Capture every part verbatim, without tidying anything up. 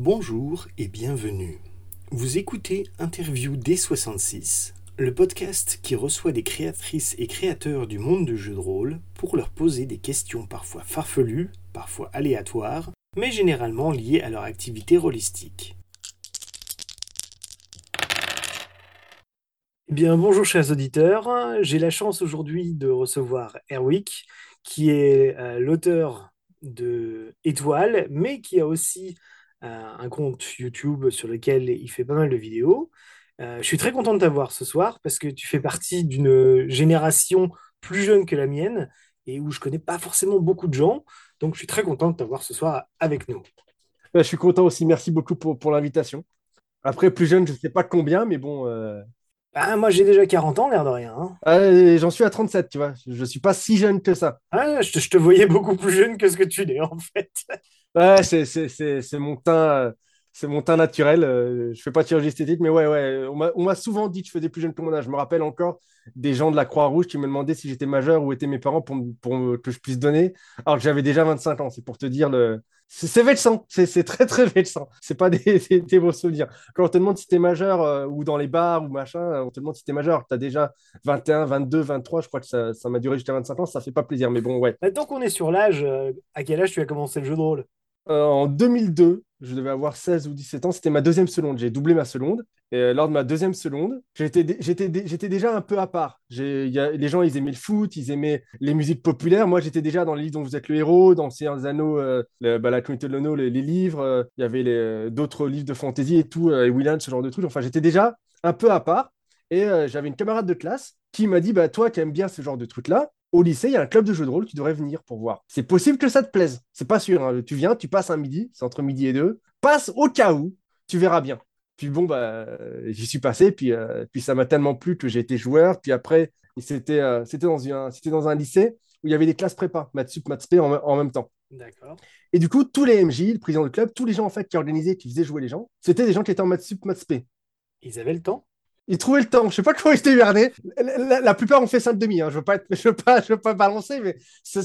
Bonjour et bienvenue. Vous écoutez Interview D soixante-six, le podcast qui reçoit des créatrices et créateurs du monde du jeu de rôle pour leur poser des questions parfois farfelues, parfois aléatoires, mais généralement liées à leur activité rôlistique. Eh bien, bonjour chers auditeurs, j'ai la chance aujourd'hui de recevoir Erwik, qui est euh, l'auteur de Étoiles, mais qui a aussi un compte YouTube sur lequel il fait pas mal de vidéos. Euh, je suis très content de t'avoir ce soir parce que tu fais partie d'une génération plus jeune que la mienne et où je connais pas forcément beaucoup de gens. Donc, je suis très content de t'avoir ce soir avec nous. Je suis content aussi. Merci beaucoup pour, pour l'invitation. Après, plus jeune, je sais pas combien, mais bon... Euh... Ah, moi, j'ai déjà quarante ans, l'air de rien. Hein. Euh, j'en suis à trente-sept, tu vois. Je suis pas si jeune que ça. Ah, je te, je te voyais beaucoup plus jeune que ce que tu es, en fait. Ouais, c'est, c'est, c'est, c'est, mon teint, c'est mon teint naturel. Je fais pas de chirurgie esthétique, mais ouais, ouais. On m'a, on m'a souvent dit que je faisais plus jeune que mon âge. Je me rappelle encore des gens de la Croix-Rouge qui me demandaient si j'étais majeur ou étaient mes parents pour, pour que je puisse donner, alors que j'avais déjà vingt-cinq ans. C'est pour te dire, le... c'est, c'est vexant. C'est, c'est très, très vexant. C'est pas des, des, des beaux souvenirs. Quand on te demande si t'es majeur euh, ou dans les bars ou machin, on te demande si t'es majeur. T'as déjà vingt et un, vingt-deux, vingt-trois. Je crois que ça, ça m'a duré jusqu'à vingt-cinq ans. Ça fait pas plaisir, mais bon, ouais. Bah, tant qu'on est sur l'âge, euh, à quel âge tu as commencé le jeu de rôle ? Euh, en deux mille deux, je devais avoir seize ou dix-sept ans, c'était ma deuxième seconde, j'ai doublé ma seconde, et euh, lors de ma deuxième seconde, j'étais, dé- j'étais, dé- j'étais déjà un peu à part. J'ai, y a, les gens, ils aimaient le foot, ils aimaient les musiques populaires, moi j'étais déjà dans les livres dont vous êtes le héros, dans Seigneur des Anneaux, euh, le, bah, la communauté de l'Anneau, les, les livres, euh, il y avait les, euh, d'autres livres de fantasy et tout, euh, et William, ce genre de trucs, enfin j'étais déjà un peu à part, et euh, j'avais une camarade de classe qui m'a dit, bah toi qui aimes bien ce genre de trucs-là, au lycée, il y a un club de jeux de rôle, tu devrais venir pour voir. C'est possible que ça te plaise, c'est pas sûr. Hein. Tu viens, tu passes un midi, c'est entre midi et deux. Passe au cas où, tu verras bien. Puis bon, bah, j'y suis passé, puis, euh, puis ça m'a tellement plu que j'ai été joueur. Puis après, c'était, euh, c'était, dans une, c'était dans un lycée où il y avait des classes prépa, maths sup, maths spé en, en même temps. D'accord. Et du coup, tous les M J, le président du club, tous les gens en fait qui organisaient, qui faisaient jouer les gens, c'était des gens qui étaient en maths sup, maths spé. Ils avaient le temps ? Ils trouvaient le temps. Je ne sais pas comment ils étaient hivernés. La, la, la plupart ont fait cinq demi. Hein. Je ne veux pas être, je veux pas, je veux pas balancer, mais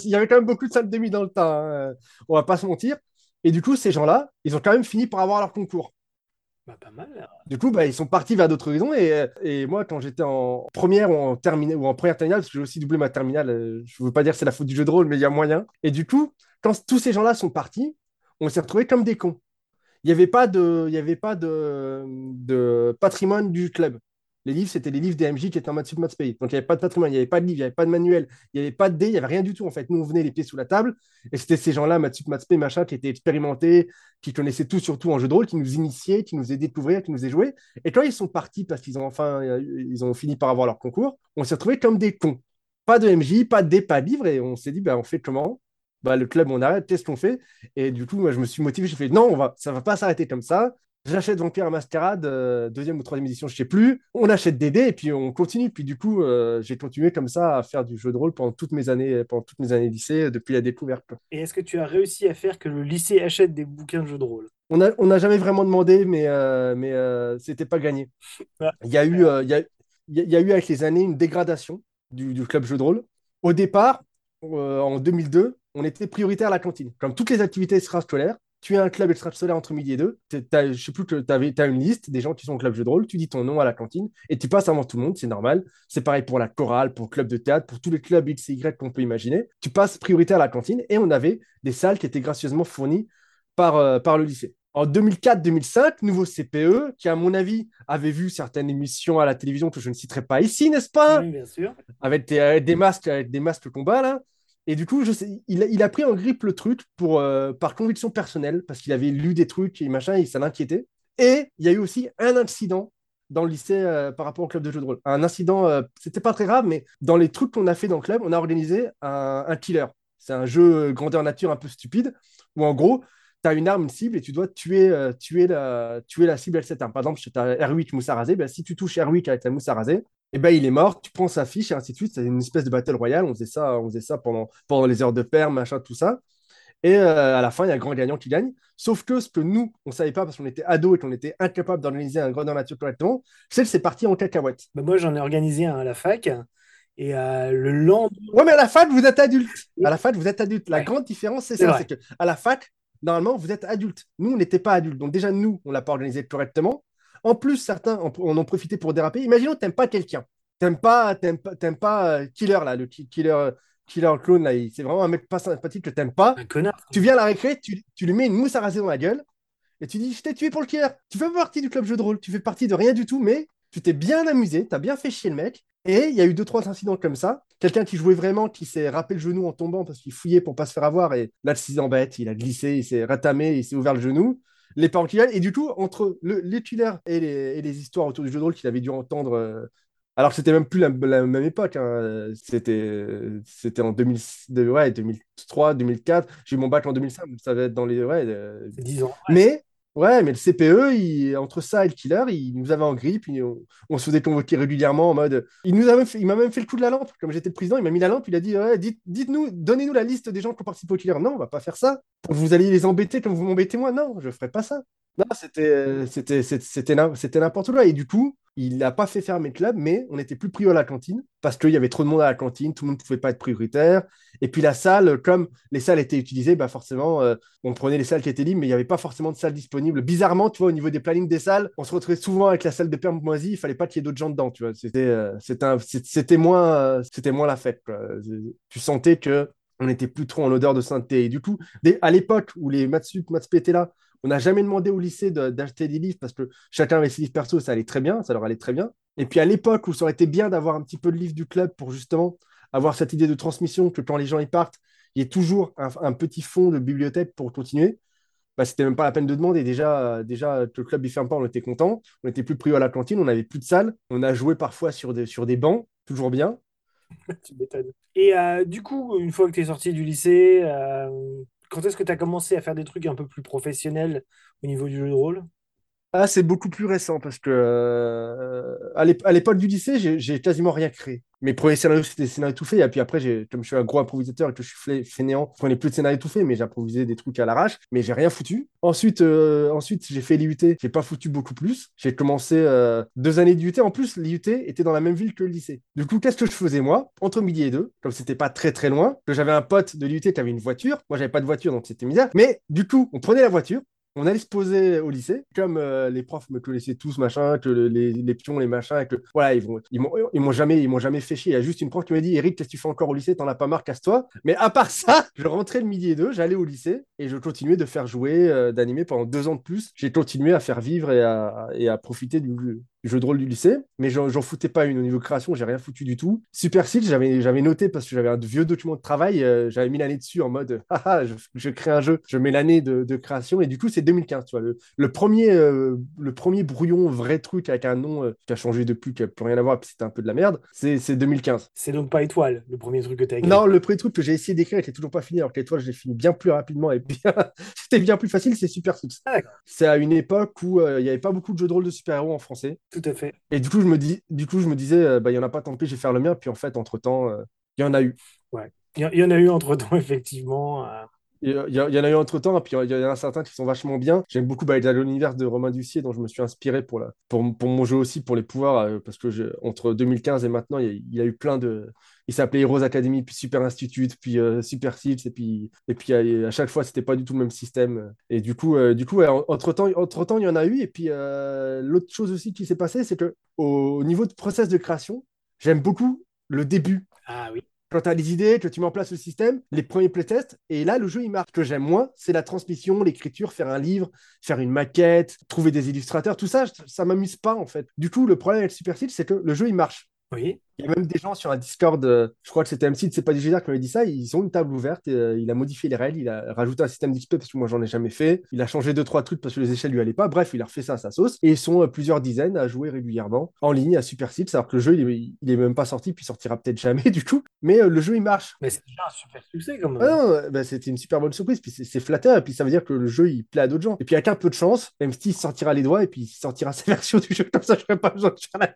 il y avait quand même beaucoup de cinq demi dans le temps. Hein. On ne va pas se mentir. Et du coup, ces gens-là, ils ont quand même fini par avoir leur concours. Bah, pas mal. Hein. Du coup, bah, ils sont partis vers d'autres horizons. Et, et moi, quand j'étais en première ou en, termina- ou en première terminale, parce que j'ai aussi doublé ma terminale, je ne veux pas dire que c'est la faute du jeu de rôle, mais il y a moyen. Et du coup, quand tous ces gens-là sont partis, on s'est retrouvés comme des cons. Il n'y avait pas, de, y avait pas de, de patrimoine du club. Les livres, c'était les livres des M J qui étaient en maths sup, maths spé. Donc, il n'y avait pas de patrimoine, il n'y avait pas de livre, il n'y avait pas de manuel, il n'y avait pas de dés, il n'y avait rien du tout. En fait, nous, on venait les pieds sous la table et c'était ces gens-là, maths sup, maths spé, machin, qui étaient expérimentés, qui connaissaient tout, surtout en jeu de rôle, qui nous initiaient, qui nous faisaient découvrir, qui nous faisaient jouer. Et quand ils sont partis parce qu'ils ont enfin, ils ont fini par avoir leur concours, on s'est retrouvés comme des cons. Pas de M J, pas de dés, pas de livres. Et on s'est dit, bah, on fait comment ? Bah, le club, on arrête, qu'est-ce qu'on fait ? Et du coup, moi, je me suis motivé, j'ai fait non, on va, ça ne va pas s'arrêter comme ça. J'achète Vampire à Mascarade, euh, deuxième ou troisième édition, je ne sais plus. On achète des dés et puis on continue. Puis du coup, euh, j'ai continué comme ça à faire du jeu de rôle pendant toutes mes années, pendant toutes mes années lycée, depuis la découverte. Et est-ce que tu as réussi à faire que le lycée achète des bouquins de jeu de rôle ? On n'a on a jamais vraiment demandé, mais, euh, mais euh, ce n'était pas gagné. Ah, il y a eu, euh, il y a, il y a eu avec les années une dégradation du, du club jeu de rôle. Au départ, euh, en deux mille deux, on était prioritaire à la cantine. Comme toutes les activités extrascolaires, tu es un club extrascolaire entre midi et deux, je ne sais plus que tu as une liste des gens qui sont au club jeu de rôle, tu dis ton nom à la cantine et tu passes avant tout le monde, c'est normal. C'est pareil pour la chorale, pour le club de théâtre, pour tous les clubs X et Y qu'on peut imaginer. Tu passes priorité à la cantine et on avait des salles qui étaient gracieusement fournies par, euh, par le lycée. En deux mille quatre deux mille cinq, nouveau C P E, qui à mon avis avait vu certaines émissions à la télévision que je ne citerai pas ici, n'est-ce pas ? Oui, bien sûr. Avec des, avec des masques, avec des masques combat, là. Et du coup, je sais, il, a, il a pris en grippe le truc pour, euh, par conviction personnelle, parce qu'il avait lu des trucs et machin, et ça l'inquiétait. Et il y a eu aussi un incident dans le lycée euh, par rapport au club de jeux de rôle. Un incident, euh, c'était pas très grave, mais dans les trucs qu'on a fait dans le club, on a organisé un, un killer. C'est un jeu grandeur nature un peu stupide, où en gros, tu as une arme, une cible, et tu dois tuer, euh, tuer, la, tuer la cible avec cette arme. Par exemple, tu as Erwik mousse à raser, ben, si tu touches Erwik avec ta mousse à raser, et eh ben il est mort, tu prends sa fiche et ainsi de suite. C'est une espèce de battle royale. On faisait ça, on faisait ça pendant, pendant les heures de perm, machin, tout ça. Et euh, à la fin, il y a un grand gagnant qui gagne. Sauf que ce que nous, on ne savait pas parce qu'on était ados et qu'on était incapables d'organiser un grandeur nature correctement, c'est que c'est parti en cacahuète. Bah moi, j'en ai organisé un à la fac. Et euh, le lendemain. Ouais, mais à la fac, vous êtes adulte. À la fac, vous êtes adulte. La ouais. grande différence, c'est, c'est ça. Vrai. C'est qu'à la fac, normalement, vous êtes adultes. Nous, on n'était pas adultes. Donc déjà, nous, on ne l'a pas organisé correctement. En plus, certains en, en ont profité pour déraper. Imaginons que tu n'aimes pas quelqu'un. Tu n'aimes pas, t'aimes pas, t'aimes pas euh, Killer, là, le ki- Killer... Killer Clone, là, c'est vraiment un mec pas sympathique que t'aimes pas. Un connard. Tu viens à la récré, tu, tu lui mets une mousse à raser dans la gueule et tu dis je t'ai tué pour le killer. Tu fais partie du club jeu de rôle, tu fais partie de rien du tout, mais tu t'es bien amusé, t'as bien fait chier le mec. Et il y a eu deux trois incidents comme ça. Quelqu'un qui jouait vraiment, qui s'est râpé le genou en tombant parce qu'il fouillait pour pas se faire avoir et là il s'embête, il a glissé, il s'est ratamé, il s'est ouvert le genou. Les parents qui viennent et du coup entre le, les tueurs et les, et les histoires autour du jeu de rôle qu'il avait dû entendre. Euh, Alors que c'était même plus la, la même époque, hein. c'était, c'était en deux mille, ouais, deux mille trois, deux mille quatre, j'ai eu mon bac en deux mille cinq, ça va être dans les... Ouais, euh, dix ans. Ouais. Mais, ouais, mais le C P E, il, entre ça et le killer, il nous avait en grippe, il, on, on se faisait convoquer régulièrement en mode... Il, nous a même fait, il m'a même fait le coup de la lampe, comme j'étais le président, il m'a mis la lampe, il a dit ouais, dites, dites-nous, donnez-nous la liste des gens qui ont participé au killer. Non, on va pas faire ça, vous allez les embêter comme vous m'embêtez moi, non, je ferai pas ça. Non, c'était, c'était, c'était, c'était, c'était n'importe quoi, et du coup... Il n'a pas fait fermer le club, mais on était plus pris à la cantine parce qu'il y avait trop de monde à la cantine, tout le monde ne pouvait pas être prioritaire. Et puis la salle, comme les salles étaient utilisées, bah forcément, euh, on prenait les salles qui étaient libres, mais il n'y avait pas forcément de salles disponibles. Bizarrement, tu vois, au niveau des plannings des salles, on se retrouvait souvent avec la salle de perm moisie, il ne fallait pas qu'il y ait d'autres gens dedans, tu vois. C'était, euh, c'était, un, c'était, moins, euh, c'était moins la fête, quoi. Tu sentais qu'on n'était plus trop en odeur de sainteté. Et du coup, dès, à l'époque où les Matsup, Matsup étaient là, on n'a jamais demandé au lycée de, d'acheter des livres parce que chacun avait ses livres perso, ça allait très bien, ça leur allait très bien. Et puis à l'époque où ça aurait été bien d'avoir un petit peu de livres du club pour justement avoir cette idée de transmission, que quand les gens y partent, il y ait toujours un, un petit fond de bibliothèque pour continuer, bah, c'était même pas la peine de demander. Déjà, déjà que le club ne ferme pas, on était content. On n'était plus pris à la cantine, on n'avait plus de salle. On a joué parfois sur des, sur des bancs, toujours bien. Tu m'étonnes. Et euh, du coup, une fois que tu es sorti du lycée... Euh... Quand est-ce que tu as commencé à faire des trucs un peu plus professionnels au niveau du jeu de rôle ? Ah, c'est beaucoup plus récent parce que euh, à, l'ép- à l'époque du lycée, j'ai, j'ai quasiment rien créé. Mes premiers scénarios, c'était des scénarios tout faits. Et puis après, j'ai, comme je suis un gros improvisateur et que je suis flé- fainéant, je prenais plus de scénarios tout faits, mais j'improvisais des trucs à l'arrache. Mais j'ai rien foutu. Ensuite, euh, ensuite j'ai fait l'I U T. J'ai pas foutu beaucoup plus. J'ai commencé euh, deux années d'I U T. En plus, l'I U T était dans la même ville que le lycée. Du coup, qu'est-ce que je faisais moi ? Entre midi et deux, comme c'était pas très très loin, que j'avais un pote de l'I U T qui avait une voiture. Moi, j'avais pas de voiture, donc c'était misère. Mais du coup, on prenait la voiture. On allait se poser au lycée, comme euh, les profs me connaissaient tous, machin, que le, les, les pions, les machins, que voilà, ils, vont, ils, m'ont, ils, m'ont jamais, ils m'ont jamais fait chier. Il y a juste une prof qui m'a dit « Eric, qu'est-ce que tu fais encore au lycée ? T'en as pas marre, casse-toi » Mais à part ça, je rentrais le midi et deux, j'allais au lycée et je continuais de faire jouer, euh, d'animer pendant deux ans de plus. J'ai continué à faire vivre et à, et à profiter du, du jeu de rôle du lycée, mais j'en, j'en foutais pas une. Au niveau création, j'ai rien foutu du tout. Super Six, j'avais, j'avais noté parce que j'avais un vieux document de travail, euh, j'avais mis l'année dessus en mode « Haha, je, je crée un jeu, je mets l'année de, de création » et du coup, c'est deux mille quinze, tu vois, le, le, premier, euh, le premier brouillon, vrai truc avec un nom euh, qui a changé depuis, qui n'a plus rien à voir, puis c'était un peu de la merde, c'est, c'est deux mille quinze. C'est donc pas Étoile, le premier truc que tu as écrit ? Non, le premier truc que j'ai essayé d'écrire, il n'est toujours pas fini, alors qu'Étoile, je l'ai fini bien plus rapidement et bien... c'était bien plus facile, c'est Super Souls. Ah, c'est à une époque où il euh, n'y avait pas beaucoup de jeux de rôle de super-héros en français. Tout à fait. Et du coup, je me, dis, du coup, je me disais, euh, bah, il n'y en a pas, tant pis, je vais faire le mien, puis en fait, entre-temps, euh, il y en a eu. Ouais, il y en a eu entre-temps, effectivement. Euh... Il y, y en a eu entre-temps, et puis il y, y en a certains qui sont vachement bien. J'aime beaucoup bah, l'univers de Romain D'Huissier, dont je me suis inspiré pour, la, pour, pour mon jeu aussi, pour les pouvoirs, euh, parce que je, entre deux mille quinze et maintenant, il y, y a eu plein de... Il s'appelait Heroes Academy, puis Super Institute, puis euh, Super Six, et puis, et puis à, à chaque fois, c'était pas du tout le même système. Et du coup, euh, du coup ouais, entre-temps, entre-temps, il y en a eu. Et puis euh, l'autre chose aussi qui s'est passée, c'est qu'au niveau de process de création, j'aime beaucoup le début. Ah oui. Quand tu as les idées, que tu mets en place le système, les premiers playtests, et là, le jeu, il marche. Ce que j'aime moins, c'est la transmission, l'écriture, faire un livre, faire une maquette, trouver des illustrateurs, tout ça, ça ne m'amuse pas, en fait. Du coup, le problème avec Super Six, c'est que le jeu, il marche. Oui. Il y a même des gens sur un Discord, euh, je crois que c'était M C, c'est pas du jdr qui m'avait dit ça, ils ont une table ouverte, et, euh, il a modifié les règles, il a rajouté un système d'X P parce que moi j'en ai jamais fait, il a changé deux trois trucs parce que les échelles lui allaient pas, bref, il a refait ça à sa sauce, et ils sont euh, plusieurs dizaines à jouer régulièrement en ligne à Super Six, alors que le jeu il est, il est même pas sorti, puis il sortira peut-être jamais du coup, mais euh, le jeu il marche. Mais c'est déjà un super succès quand même. Ah non, bah, c'était une super bonne surprise, puis c'est, c'est flatteur, et puis ça veut dire que le jeu il plaît à d'autres gens, et puis avec un peu de chance, M C sortira les doigts, et puis il sortira sa version du jeu, comme ça je n'aurai pas besoin de faire la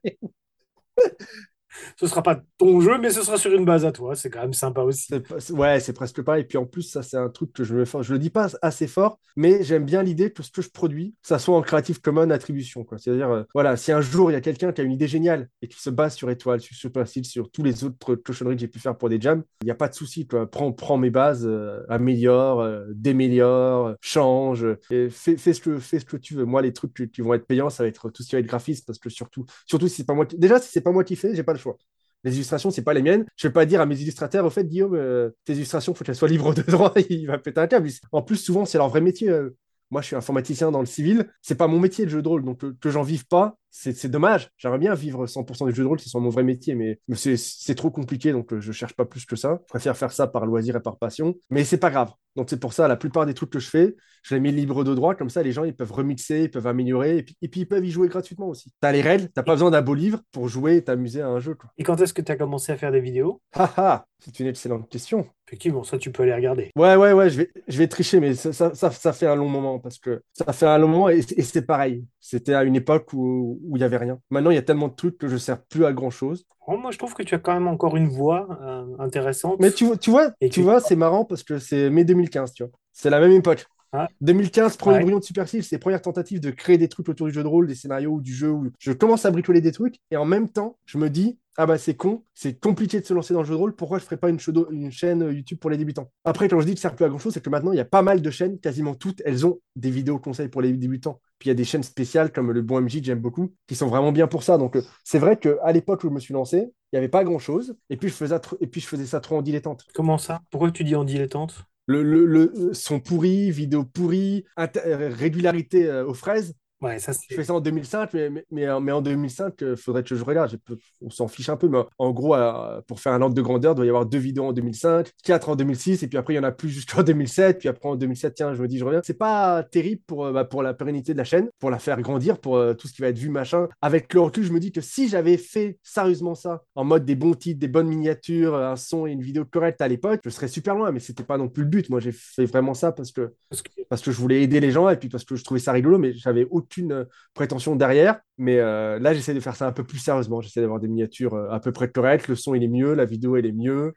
ce sera pas ton jeu, mais ce sera sur une base à toi. C'est quand même sympa aussi. C'est, ouais, c'est presque pareil. Et puis en plus, ça, c'est un truc que je veux faire. Je le dis pas assez fort, mais j'aime bien l'idée que ce que je produis, ça soit en Creative Commons attribution, quoi. C'est-à-dire, euh, voilà, si un jour il y a quelqu'un qui a une idée géniale et qui se base sur Étoiles, sur Super Souls, sur tous les autres cochonneries que j'ai pu faire pour des jams, il n'y a pas de souci, quoi. Prends, prends mes bases, euh, améliore, euh, déméliore, change, et fais, fais, ce que, fais ce que tu veux. Moi, les trucs qui, qui vont être payants, ça va être tout ce qui va être graphiste, parce que surtout, surtout si c'est pas moi qui... déjà si c'est pas moi qui fais, j'ai pas le choix. Les illustrations, c'est pas les miennes. Je vais pas dire à mes illustrateurs, au fait, Guillaume, euh, tes illustrations, faut qu'elles soient libres de droit. Il va péter un câble. En plus, souvent, c'est leur vrai métier. Euh. Moi, je suis informaticien dans le civil. C'est pas mon métier, le jeu de rôle. Donc, que, que j'en vive pas, c'est, c'est dommage. J'aimerais bien vivre cent pour cent du jeu de rôle, c'est sans mon vrai métier, mais, mais c'est, c'est trop compliqué. Donc, je cherche pas plus que ça. Je préfère faire ça par loisir et par passion. Mais c'est pas grave. Donc, c'est pour ça, la plupart des trucs que je fais, je les mets libres de droit. Comme ça, les gens, ils peuvent remixer, ils peuvent améliorer. Et puis, et puis ils peuvent y jouer gratuitement aussi. T'as les règles, t'as pas besoin d'un beau livre pour jouer et t'amuser à un jeu, quoi. Et quand est-ce que t'as commencé à faire des vidéos ? Ah ah, c'est une excellente question. Effectivement, ça, tu peux aller regarder. Ouais, ouais, ouais, je vais, je vais tricher, mais ça, ça, ça, ça fait un long moment. Parce que ça fait un long moment et, et c'est pareil. C'était à une époque où il n'y avait rien. Maintenant, il y a tellement de trucs que je ne sers plus à grand-chose. Moi, je trouve que tu as quand même encore une voix euh, intéressante. Mais tu, tu vois, tu tu vois, c'est marrant parce que c'est mai deux mille quinze, tu vois. C'est la même époque. Ah. deux mille quinze, premier brouillon de Super Six, c'est première tentative de créer des trucs autour du jeu de rôle, des scénarios ou du jeu où je commence à bricoler des trucs et en même temps, je me dis, ah bah c'est con, c'est compliqué de se lancer dans le jeu de rôle, pourquoi je ferais pas une, shodo, une chaîne YouTube pour les débutants ? Après, quand je dis que ça ne sert plus à grand chose, c'est que maintenant, il y a pas mal de chaînes, quasiment toutes, elles ont des vidéos conseils pour les débutants. Puis il y a des chaînes spéciales comme Le Bon M J que j'aime beaucoup, qui sont vraiment bien pour ça. Donc euh, c'est vrai qu'à l'époque où je me suis lancé, il n'y avait pas grand chose et puis, je faisais tr- et puis je faisais ça trop en dilettante. Comment ça ? Pourquoi tu dis en dilettante ? Le, le, le son pourri, vidéo pourri, inter- régularité euh, aux fraises. Ouais, ça, c'est... Je fais ça en deux mille cinq, mais, mais, mais, mais en deux mille cinq, il euh, faudrait que je regarde. Je peux, on s'en fiche un peu, mais en gros, euh, pour faire un ordre de grandeur, il doit y avoir deux vidéos en deux mille cinq, quatre en deux mille six, et puis après, il n'y en a plus jusqu'en deux mille sept, puis après en deux mille sept, tiens, je me dis, je reviens. C'est pas terrible pour, euh, bah, pour la pérennité de la chaîne, pour la faire grandir, pour euh, tout ce qui va être vu, machin. Avec le recul, je me dis que si j'avais fait sérieusement ça, en mode des bons titres, des bonnes miniatures, un son et une vidéo correcte à l'époque, je serais super loin, mais c'était pas non plus le but. Moi, j'ai fait vraiment ça parce que, parce que, parce que je voulais aider les gens, et puis parce que je trouvais ça rigolo, mais j'avais aucune aucune prétention derrière, mais euh, là j'essaie de faire ça un peu plus sérieusement, j'essaie d'avoir des miniatures à peu près correctes, le son il est mieux, la vidéo elle est mieux.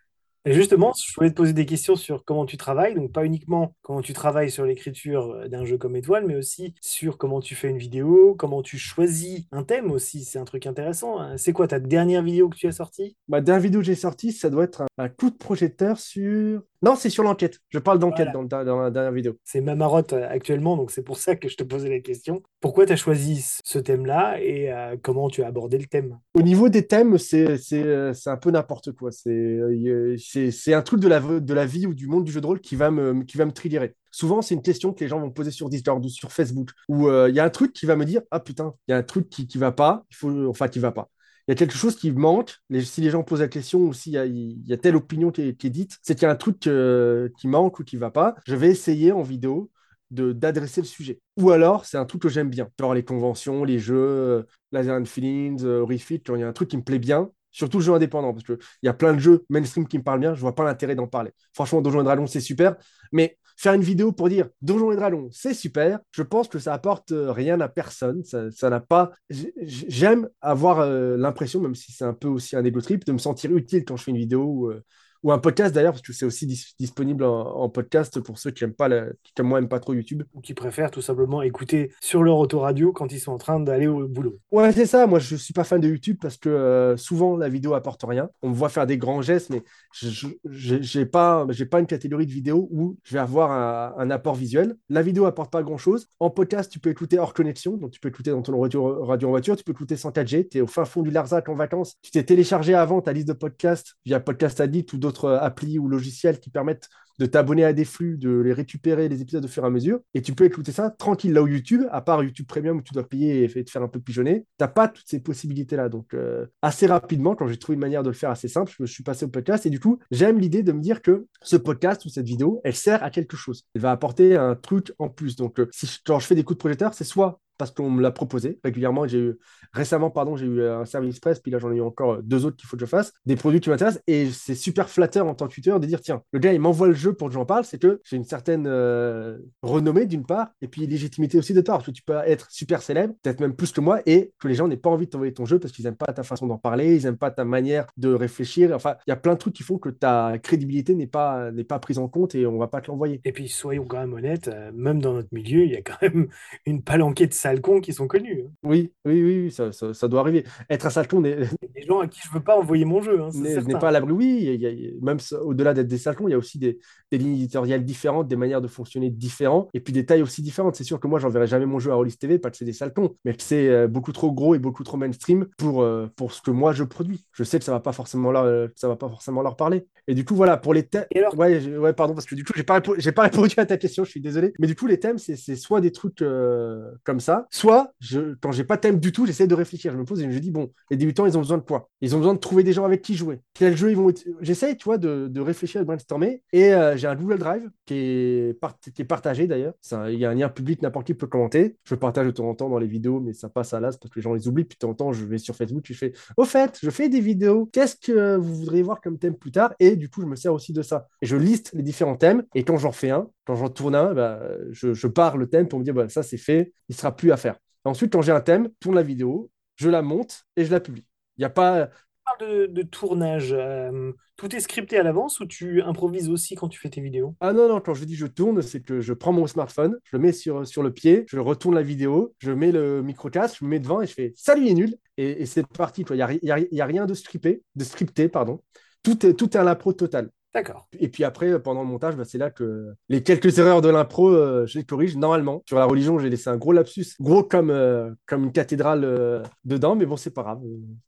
Et justement, je voulais te poser des questions sur comment tu travailles, donc pas uniquement comment tu travailles sur l'écriture d'un jeu comme Étoile, mais aussi sur comment tu fais une vidéo, comment tu choisis un thème aussi, c'est un truc intéressant. C'est quoi ta dernière vidéo que tu as sortie ? Ma dernière vidéo que j'ai sortie, ça doit être un, un coup de projecteur sur... Non, c'est sur l'enquête, je parle d'enquête voilà. dans, le, dans la dernière vidéo. C'est ma marotte actuellement, donc c'est pour ça que je te posais la question. Pourquoi tu as choisi ce thème-là et euh, comment tu as abordé le thème ? Au niveau des thèmes, c'est, c'est, c'est un peu n'importe quoi, c'est... Euh, C'est, c'est un truc de la, de la vie ou du monde du jeu de rôle qui va me, qui va me triggerer. Souvent, c'est une question que les gens vont me poser sur Discord ou sur Facebook, où il euh, y a un truc qui va me dire « Ah putain, il y a un truc qui ne va pas, il faut... enfin qui ne va pas ». Il y a quelque chose qui manque. Les, si les gens posent la question ou s'il y a, il y a telle opinion qui est, qui est dite, c'est qu'il y a un truc euh, qui manque ou qui ne va pas. Je vais essayer en vidéo de, d'adresser le sujet. Ou alors, c'est un truc que j'aime bien. Genre les conventions, les jeux, Laser and Feelings, euh, Refit, quand il y a un truc qui me plaît bien, surtout le jeu indépendant, parce qu'il y a plein de jeux mainstream qui me parlent bien, je vois pas l'intérêt d'en parler. Franchement, Donjons et Dragons, c'est super, mais faire une vidéo pour dire Donjons et Dragons, c'est super, je pense que ça apporte rien à personne, ça, ça n'a pas... J'aime avoir euh, l'impression, même si c'est un peu aussi un ego trip, de me sentir utile quand je fais une vidéo ou, euh, ou un podcast d'ailleurs, parce que c'est aussi dis- disponible en, en podcast pour ceux qui aiment pas, la... qui comme moi aiment pas trop YouTube. Ou qui préfèrent tout simplement écouter sur leur autoradio quand ils sont en train d'aller au boulot. Ouais, c'est ça, moi je suis pas fan de YouTube parce que euh, souvent la vidéo apporte rien. On me voit faire des grands gestes, mais je, je, j'ai, j'ai, pas, j'ai pas une catégorie de vidéo où je vais avoir un, un apport visuel. La vidéo apporte pas grand chose. En podcast, tu peux écouter hors connexion, donc tu peux écouter dans ton radio, radio en voiture, tu peux écouter sans quatre G, t'es au fin fond du Larzac en vacances, tu t'es téléchargé avant ta liste de podcasts via Podcast Addict ou d'autres d'autres applis ou logiciels qui permettent de t'abonner à des flux, de les récupérer les épisodes au fur et à mesure, et tu peux écouter ça tranquille là où YouTube, à part YouTube Premium où tu dois payer et te faire un peu pigeonner, t'as pas toutes ces possibilités-là, donc euh, assez rapidement, quand j'ai trouvé une manière de le faire assez simple, je suis passé au podcast, et du coup, j'aime l'idée de me dire que ce podcast ou cette vidéo, elle sert à quelque chose, elle va apporter un truc en plus, donc euh, si je, quand je fais des coups de projecteur, c'est soit parce qu'on me l'a proposé régulièrement. J'ai eu, récemment, pardon, j'ai eu un service presse, puis là, j'en ai eu encore deux autres qu'il faut que je fasse, des produits qui m'intéressent, et c'est super flatteur en tant que tuteur de dire, tiens, le gars, il m'envoie le jeu pour que j'en parle, c'est que j'ai une certaine euh, renommée d'une part, et puis légitimité aussi de part, parce que tu peux être super célèbre, peut-être même plus que moi, et que les gens n'aient pas envie de t'envoyer ton jeu parce qu'ils n'aiment pas ta façon d'en parler, ils n'aiment pas ta manière de réfléchir. Enfin, il y a plein de trucs qui font que ta crédibilité n'est pas, n'est pas prise en compte et on va pas te l'envoyer. Et puis, soyons quand même honnêtes, euh, même dans notre milieu, il y a quand même une palanquée de sales cons qui sont connus. Hein. Oui, oui, oui, oui ça, ça, ça doit arriver. Être un sale con, des gens à qui je veux pas envoyer mon jeu. Hein, c'est n'est pas à l'abri. Oui, y a, y a, même au-delà d'être des sales cons, il y a aussi des, des lignes éditoriales différentes, des manières de fonctionner différentes, et puis des tailles aussi différentes. C'est sûr que moi, j'enverrai jamais mon jeu à Rolistv parce que c'est des sales cons, mais que c'est euh, beaucoup trop gros et beaucoup trop mainstream pour euh, pour ce que moi je produis. Je sais que ça va pas forcément leur, euh, ça va pas forcément leur parler. Et du coup, voilà pour les thèmes. Alors... Ouais, je... ouais, pardon, parce que du coup, j'ai pas répo... j'ai pas répondu à ta question. Je suis désolé. Mais du coup, les thèmes, c'est, c'est soit des trucs euh, comme ça, soit je... quand j'ai pas de thème du tout, j'essaie de réfléchir. Je me pose et je dis bon, les débutants, ils ont besoin de quoi? Ils ont besoin de trouver des gens avec qui jouer. Quel jeu ils vont? J'essaie, tu vois, de, de réfléchir, de brainstormer. Et euh, j'ai un Google Drive qui est, part... qui est partagé d'ailleurs. Il y a un lien public, n'importe qui peut commenter. Je partage de temps en temps dans les vidéos, mais ça passe à l'as parce que les gens les oublient. Puis de temps en temps, je vais sur Facebook, je fais au fait, je fais des vidéos. Qu'est-ce que vous voudriez voir comme thème plus tard? Et du coup, je me sers aussi de ça. Et je liste les différents thèmes. Et quand j'en fais un, quand j'en tourne un, bah, je, je pars le thème pour me dire bah, ça, c'est fait, il ne sera plus à faire. Et ensuite, quand j'ai un thème, tourne la vidéo, je la monte et je la publie. Il n'y a pas. De, de tournage, euh, tout est scripté à l'avance ou tu improvises aussi quand tu fais tes vidéos? Ah non, non, quand je dis je tourne, c'est que je prends mon smartphone, je le mets sur, sur le pied, je retourne la vidéo, je mets le micro-casque, je me mets devant et je fais salut les nuls, et, et c'est parti, il n'y a, y a, y a rien de scripté, de scripté pardon. Tout est, tout est à l'impro total. D'accord. Et puis après, pendant le montage, bah, c'est là que les quelques erreurs de l'impro, euh, je les corrige normalement. Sur la religion, j'ai laissé un gros lapsus, gros comme, euh, comme une cathédrale euh, dedans, mais bon, c'est pas grave.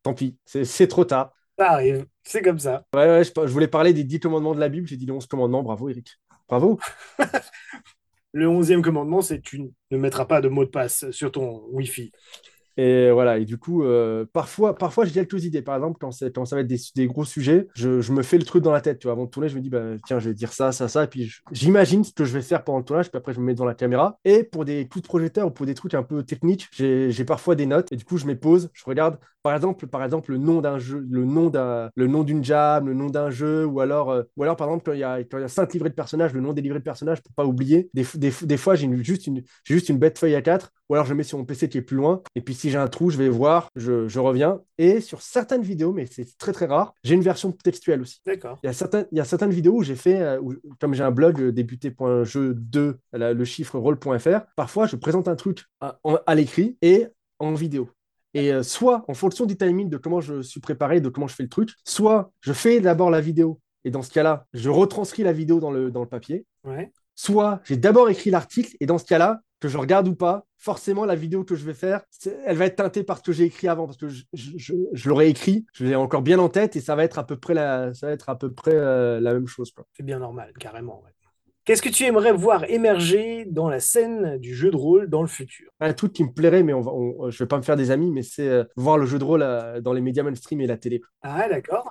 Tant pis, c'est, c'est trop tard. Ça arrive, c'est comme ça. Ouais, ouais, je, je voulais parler des dix commandements de la Bible, j'ai dit les onze commandements, bravo Eric. Bravo. Le onzième commandement, c'est tu ne mettras pas de mot de passe sur ton Wi-Fi. Et voilà, et du coup, euh, parfois, parfois j'ai quelques idées. Par exemple, quand, c'est, quand ça va être des, des gros sujets, je, je me fais le truc dans la tête. Tu vois, avant de tourner, je me dis, bah, tiens, je vais dire ça, ça, ça. Et puis, je, j'imagine ce que je vais faire pendant le tournage. Puis après, je me mets devant la caméra. Et pour des coups de projecteur ou pour des trucs un peu techniques, j'ai, j'ai parfois des notes. Et du coup, je mets pause, je regarde. Par exemple, par exemple, le nom d'un jeu, le nom d'un, le nom d'une jam, le nom d'un jeu, ou alors, euh, ou alors, par exemple, quand il y a, quand il y a cinq livrets de personnages, le nom des livrets de personnages pour pas oublier. Des, des, des fois, j'ai une, juste une, j'ai juste une bête feuille A quatre, ou alors je mets sur mon P C qui est plus loin. Et puis si j'ai un trou, je vais voir, je, je reviens. Et sur certaines vidéos, mais c'est très très rare, j'ai une version textuelle aussi. D'accord. Il y a certaines, il y a certaines vidéos où j'ai fait, où, comme j'ai un blog débuté point jeu deux, le chiffre rôle point f r. Parfois, je présente un truc à, à l'écrit et en vidéo. Et euh, soit, en fonction du timing de comment je suis préparé, de comment je fais le truc, soit je fais d'abord la vidéo, et dans ce cas-là, je retranscris la vidéo dans le, dans le papier. Ouais. Soit j'ai d'abord écrit l'article, et dans ce cas-là, que je regarde ou pas, forcément, la vidéo que je vais faire, elle va être teintée par ce que j'ai écrit avant, parce que je, je, je, je l'aurais écrit, je l'ai encore bien en tête, et ça va être à peu près la, ça va être à peu près, euh, la même chose, quoi. C'est bien normal, carrément, ouais. Qu'est-ce que tu aimerais voir émerger dans la scène du jeu de rôle dans le futur? Un truc qui me plairait, mais on va, on, je ne vais pas me faire des amis, mais c'est euh, voir le jeu de rôle euh, dans les médias mainstream et la télé. Ah, d'accord.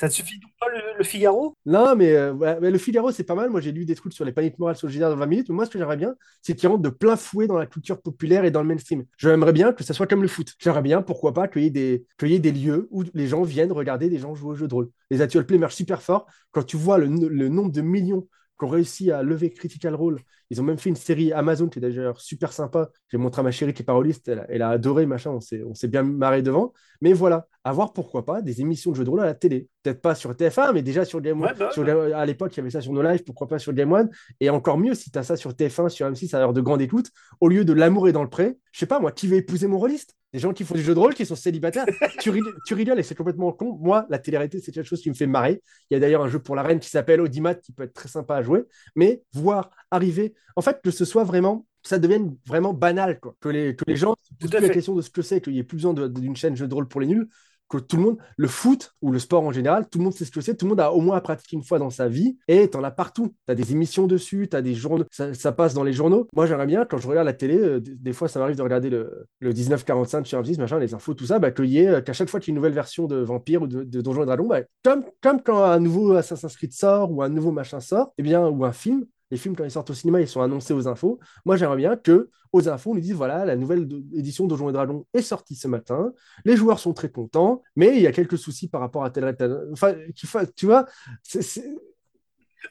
Ça te suffit donc pas, le, le Figaro? Non, mais, euh, ouais, mais le Figaro, c'est pas mal. Moi, j'ai lu des trucs sur les paniques morales solidaires dans vingt minutes. Mais moi, ce que j'aimerais bien, c'est qu'ils rentrent de plein fouet dans la culture populaire et dans le mainstream. J'aimerais bien que ça soit comme le foot. J'aimerais bien, pourquoi pas, qu'il y ait des, qu'il y ait des lieux où les gens viennent regarder des gens jouer au jeu de rôle. Les actual play marchent super fort. Quand tu vois le, le nombre de millions qui ont réussi à lever Critical Role. Ils ont même fait une série Amazon qui est d'ailleurs super sympa. J'ai montré à ma chérie qui est paroliste, elle, elle a adoré, machin, on s'est, on s'est bien marré devant. Mais voilà, avoir pourquoi pas des émissions de jeux de rôle à la télé. Peut-être pas sur T F un, mais déjà sur Game One. Ouais, bah, sur, bah. À l'époque, il y avait ça sur nos lives, pourquoi pas sur Game One. Et encore mieux, si tu as ça sur T F un, sur M six, à l'heure de grande écoute, au lieu de l'amour est dans le pré, je sais pas moi, qui veut épouser mon rôliste? Des gens qui font du jeu de rôle, qui sont célibataires. tu, ri- tu rigoles et c'est complètement con. Moi, la télé-réalité, c'est quelque chose qui me fait marrer. Il y a d'ailleurs un jeu pour la reine qui s'appelle Audimat, qui peut être très sympa à jouer. Mais voir arriver, en fait, que ce soit vraiment, ça devienne vraiment banal, quoi. Que les, que les gens se posent plus la question de ce que c'est, qu'il n'y ait plus besoin de, d'une chaîne jeu de rôle pour les nuls, que tout le monde, le foot ou le sport en général, tout le monde sait ce que c'est, tout le monde a au moins à pratiquer une fois dans sa vie, et t'en as partout. T'as des émissions dessus, t'as des journaux, ça, ça passe dans les journaux. Moi, j'aimerais bien, quand je regarde la télé, euh, d- des fois, ça m'arrive de regarder le, le dix-neuf quarante-cinq sur M six, machin, les infos, tout ça, bah, que y ait, euh, qu'à chaque fois qu'il y ait une nouvelle version de Vampire ou de, de Donjons et Dragons, bah, comme, comme quand un nouveau Assassin's Creed sort, ou un nouveau machin sort, eh bien, ou un film, les films, quand ils sortent au cinéma, ils sont annoncés aux infos. Moi, j'aimerais bien que aux infos, on nous dise, voilà, la nouvelle de- édition de Donjons et Dragons est sortie ce matin, les joueurs sont très contents, mais il y a quelques soucis par rapport à tel... tel... Enfin, tu vois, c'est... c'est...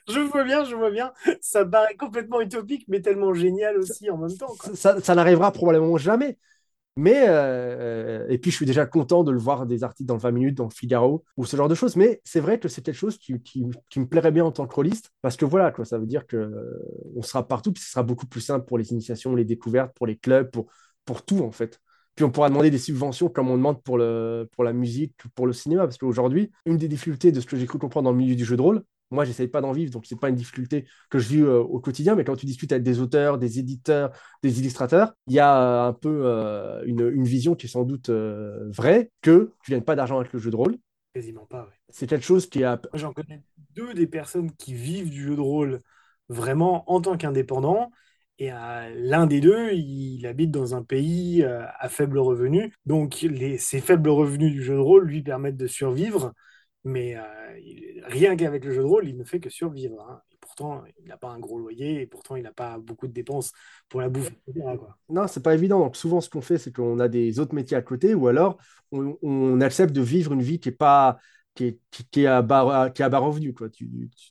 Je vois bien, je vois bien. Ça paraît complètement utopique, mais tellement génial aussi ça, en même temps. Quoi. Ça, ça n'arrivera probablement jamais. Mais, euh, et puis, je suis déjà content de le voir des articles dans le vingt minutes, dans le Figaro, ou ce genre de choses. Mais c'est vrai que c'est quelque chose qui, qui, qui me plairait bien en tant que rôliste, parce que voilà, quoi, ça veut dire qu'on euh, sera partout, puis ce sera beaucoup plus simple pour les initiations, les découvertes, pour les clubs, pour, pour tout, en fait. Puis on pourra demander des subventions comme on demande pour, le, pour la musique, pour le cinéma, parce qu'aujourd'hui, une des difficultés de ce que j'ai cru comprendre dans le milieu du jeu de rôle, moi, j'essaye pas d'en vivre, donc c'est pas une difficulté que je vis euh, au quotidien, mais quand tu discutes avec des auteurs, des éditeurs, des illustrateurs, il y a euh, un peu euh, une, une vision qui est sans doute euh, vraie, que tu gagnes pas d'argent avec le jeu de rôle. Quasiment pas, oui. C'est quelque chose qui a... J'en connais deux des personnes qui vivent du jeu de rôle vraiment en tant qu'indépendant, et euh, l'un des deux, il habite dans un pays euh, à faible revenu, donc les, ces faibles revenus du jeu de rôle lui permettent de survivre. Mais euh, il, rien qu'avec le jeu de rôle, il ne fait que survivre. Hein. Et pourtant, il n'a pas un gros loyer et pourtant, il n'a pas beaucoup de dépenses pour la bouffe, et cetera, quoi. Non, c'est pas évident. Donc, souvent, ce qu'on fait, c'est qu'on a des autres métiers à côté ou alors on, on accepte de vivre une vie qui est pas, qui est, qui, qui est à bas, qui est à bas revenu, quoi. Tu,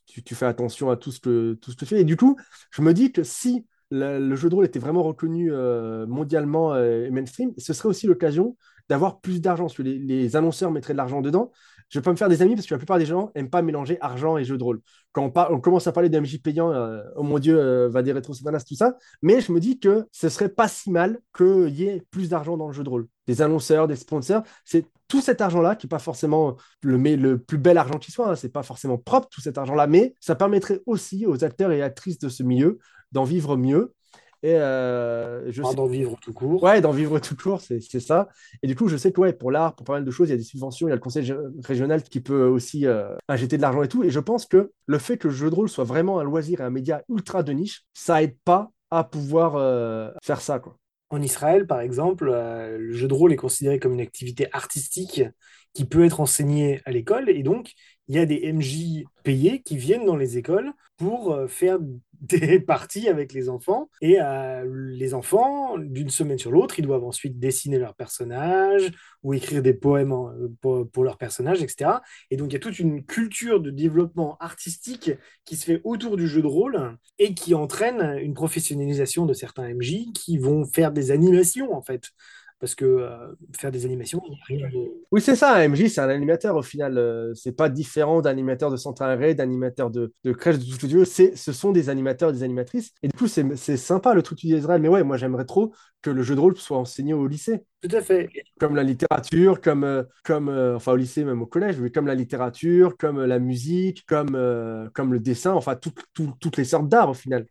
tu, tu fais attention à tout ce que tout ce que tu fais. Et du coup, je me dis que si le, le jeu de rôle était vraiment reconnu euh, mondialement euh, et mainstream, ce serait aussi l'occasion d'avoir plus d'argent, parce que les, les annonceurs mettraient de l'argent dedans. Je ne vais pas me faire des amis parce que la plupart des gens n'aiment pas mélanger argent et jeu de rôle. Quand on, par- on commence à parler d'M J payant, euh, oh mon Dieu, euh, va des rétro-satanas, tout ça. Mais je me dis que ce ne serait pas si mal qu'il y ait plus d'argent dans le jeu de rôle. Des annonceurs, des sponsors, c'est tout cet argent-là qui n'est pas forcément le, mais le plus bel argent qui soit. Hein. Ce n'est pas forcément propre, tout cet argent-là. Mais ça permettrait aussi aux acteurs et actrices de ce milieu d'en vivre mieux. Et euh, je ah, sais... d'en vivre tout court. Ouais, d'en vivre tout court, c'est, c'est ça. Et du coup, je sais que ouais, pour l'art, pour pas mal de choses, il y a des subventions, il y a le conseil g- régional qui peut aussi euh, injecter de l'argent et tout. Et je pense que le fait que le jeu de rôle soit vraiment un loisir et un média ultra de niche, ça aide pas à pouvoir euh, faire ça, quoi. En Israël, par exemple, euh, le jeu de rôle est considéré comme une activité artistique qui peut être enseignée à l'école. Et donc, il y a des M J payés qui viennent dans les écoles pour euh, faire des parties avec les enfants. Et euh, les enfants, d'une semaine sur l'autre, ils doivent ensuite dessiner leurs personnages ou écrire des poèmes en, pour, pour leurs personnages, et cetera. Et donc, il y a toute une culture de développement artistique qui se fait autour du jeu de rôle et qui entraîne une professionnalisation de certains M J qui vont faire des des animations, en fait. Parce que euh, faire des animations, il n'y a rien de... Oui, c'est ça. M J, c'est un animateur, au final. Euh, c'est pas différent d'animateur de centre aéré, d'animateur de, de crèche, de tout ce que tu veux. C'est, ce sont des animateurs, des animatrices. Et du coup, c'est, c'est sympa, le truc d'Israël. Mais ouais, moi, j'aimerais trop que le jeu de rôle soit enseigné au lycée. Tout à fait. Comme la littérature, comme, comme euh, enfin, au lycée, même au collège, mais comme la littérature, comme la musique, comme, euh, comme le dessin, enfin, tout, tout, toutes les sortes d'art, au final.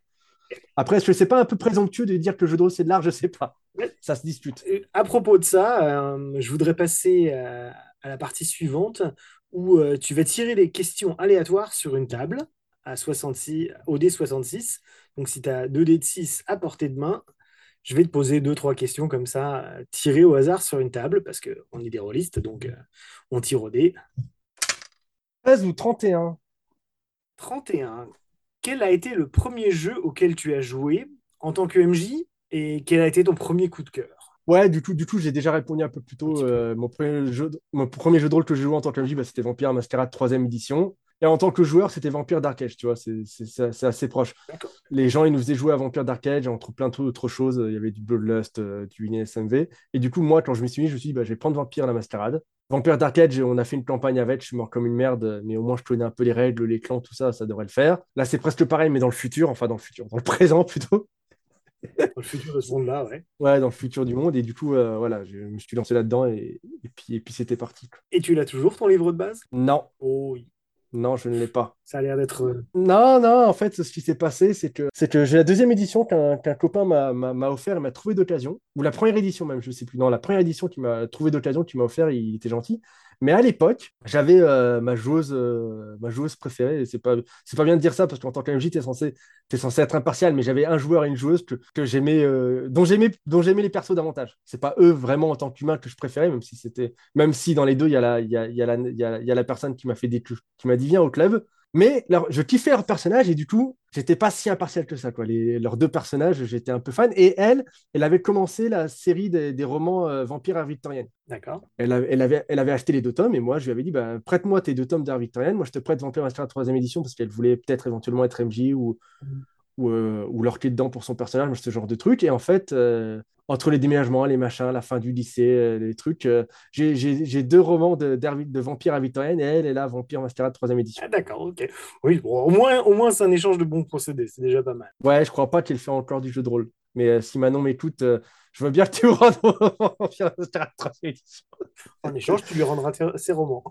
Après, je ne sais pas, un peu présomptueux de dire que le jeu de rôle, c'est de l'art, je ne sais pas. Ça se discute. À propos de ça, euh, je voudrais passer euh, à la partie suivante où euh, tu vas tirer des questions aléatoires sur une table à soixante-six, au dé soixante-six. Donc, si tu as deux dés de six à portée de main, je vais te poser deux, trois questions comme ça, tirées au hasard sur une table, parce qu'on est des rôlistes, donc euh, on tire au dé. treize ou trente et un ? trente et un. Quel a été le premier jeu auquel tu as joué en tant que M J et quel a été ton premier coup de cœur ? Ouais, du coup, du coup j'ai déjà répondu un peu plus tôt. Euh, mon, premier jeu de... mon premier jeu de rôle que j'ai joué en tant que M J, bah, c'était Vampire à Mascarade troisième édition. Et en tant que joueur, c'était Vampire Dark Age, tu vois, c'est, c'est, c'est, c'est assez proche. D'accord. Les gens, ils nous faisaient jouer à Vampire Dark Age, entre plein d'autres choses. Il y avait du Bloodlust, euh, du S M V. Et du coup, moi, quand je me suis mis, je me suis dit, bah, je vais prendre Vampire la Mascarade. Vampire Dark Age, on a fait une campagne avec, je suis mort comme une merde, mais au moins, je connais un peu les règles, les clans, tout ça, ça devrait le faire. Là, c'est presque pareil, mais dans le futur, enfin, dans le futur, dans le présent plutôt. Dans le futur de ce monde-là, ouais. Ouais, dans le futur du monde. Et du coup, euh, voilà, je me suis lancé là-dedans et, et, puis, et puis c'était parti. Quoi. Et tu l'as toujours, ton livre de base ? Non. Oh oui. Non, je ne l'ai pas. Ça a l'air d'être... Non, non, en fait, ce qui s'est passé, c'est que, c'est que j'ai la deuxième édition qu'un, qu'un copain m'a, m'a, m'a offert, il m'a trouvé d'occasion, ou la première édition même, je ne sais plus. Non, la première édition qu'il m'a trouvé d'occasion, qu'il m'a offert, il était gentil. Mais à l'époque, j'avais euh, ma, joueuse, euh, ma joueuse préférée. Et c'est pas, c'est pas bien de dire ça, parce qu'en tant qu'M J, t'es censé, t'es censé être impartial, mais j'avais un joueur et une joueuse que, que j'aimais, euh, dont, j'aimais, dont j'aimais les persos davantage. C'est pas eux, vraiment, en tant qu'humain, que je préférais, même si, c'était, même si dans les deux, il y, y, y, y, y, y a la personne qui m'a, fait des, qui m'a dit « Viens au club ». Mais leur, je kiffais leurs personnages et du coup, j'étais pas si impartial que ça, quoi. Les, leurs deux personnages, j'étais un peu fan. Et elle, elle avait commencé la série des, des romans euh, Vampire à Victorienne. D'accord. Elle, elle, avait, elle avait acheté les deux tomes et moi, je lui avais dit bah, prête-moi tes deux tomes d'Art Victorienne. Moi, je te prête Vampire à Mascarade troisième édition parce qu'elle voulait peut-être éventuellement être M J ou, mm. ou, euh, ou lurker dedans pour son personnage, ce genre de truc. Et en fait, euh, entre les déménagements, les machins, la fin du lycée, euh, les trucs, euh, j'ai, j'ai, j'ai deux romans de, de Vampire à Victorienne et elle est là, Vampire Mascarade troisième édition. Ah, d'accord, ok. Oui, bon, au moins, au moins, c'est un échange de bons procédés, c'est déjà pas mal. Ouais, je crois pas qu'elle fait encore du jeu de rôle. Mais euh, si Manon m'écoute, euh, je veux bien que tu me rendes Vampire Mascarade troisième édition. En échange, tu lui rendras t- ses romans.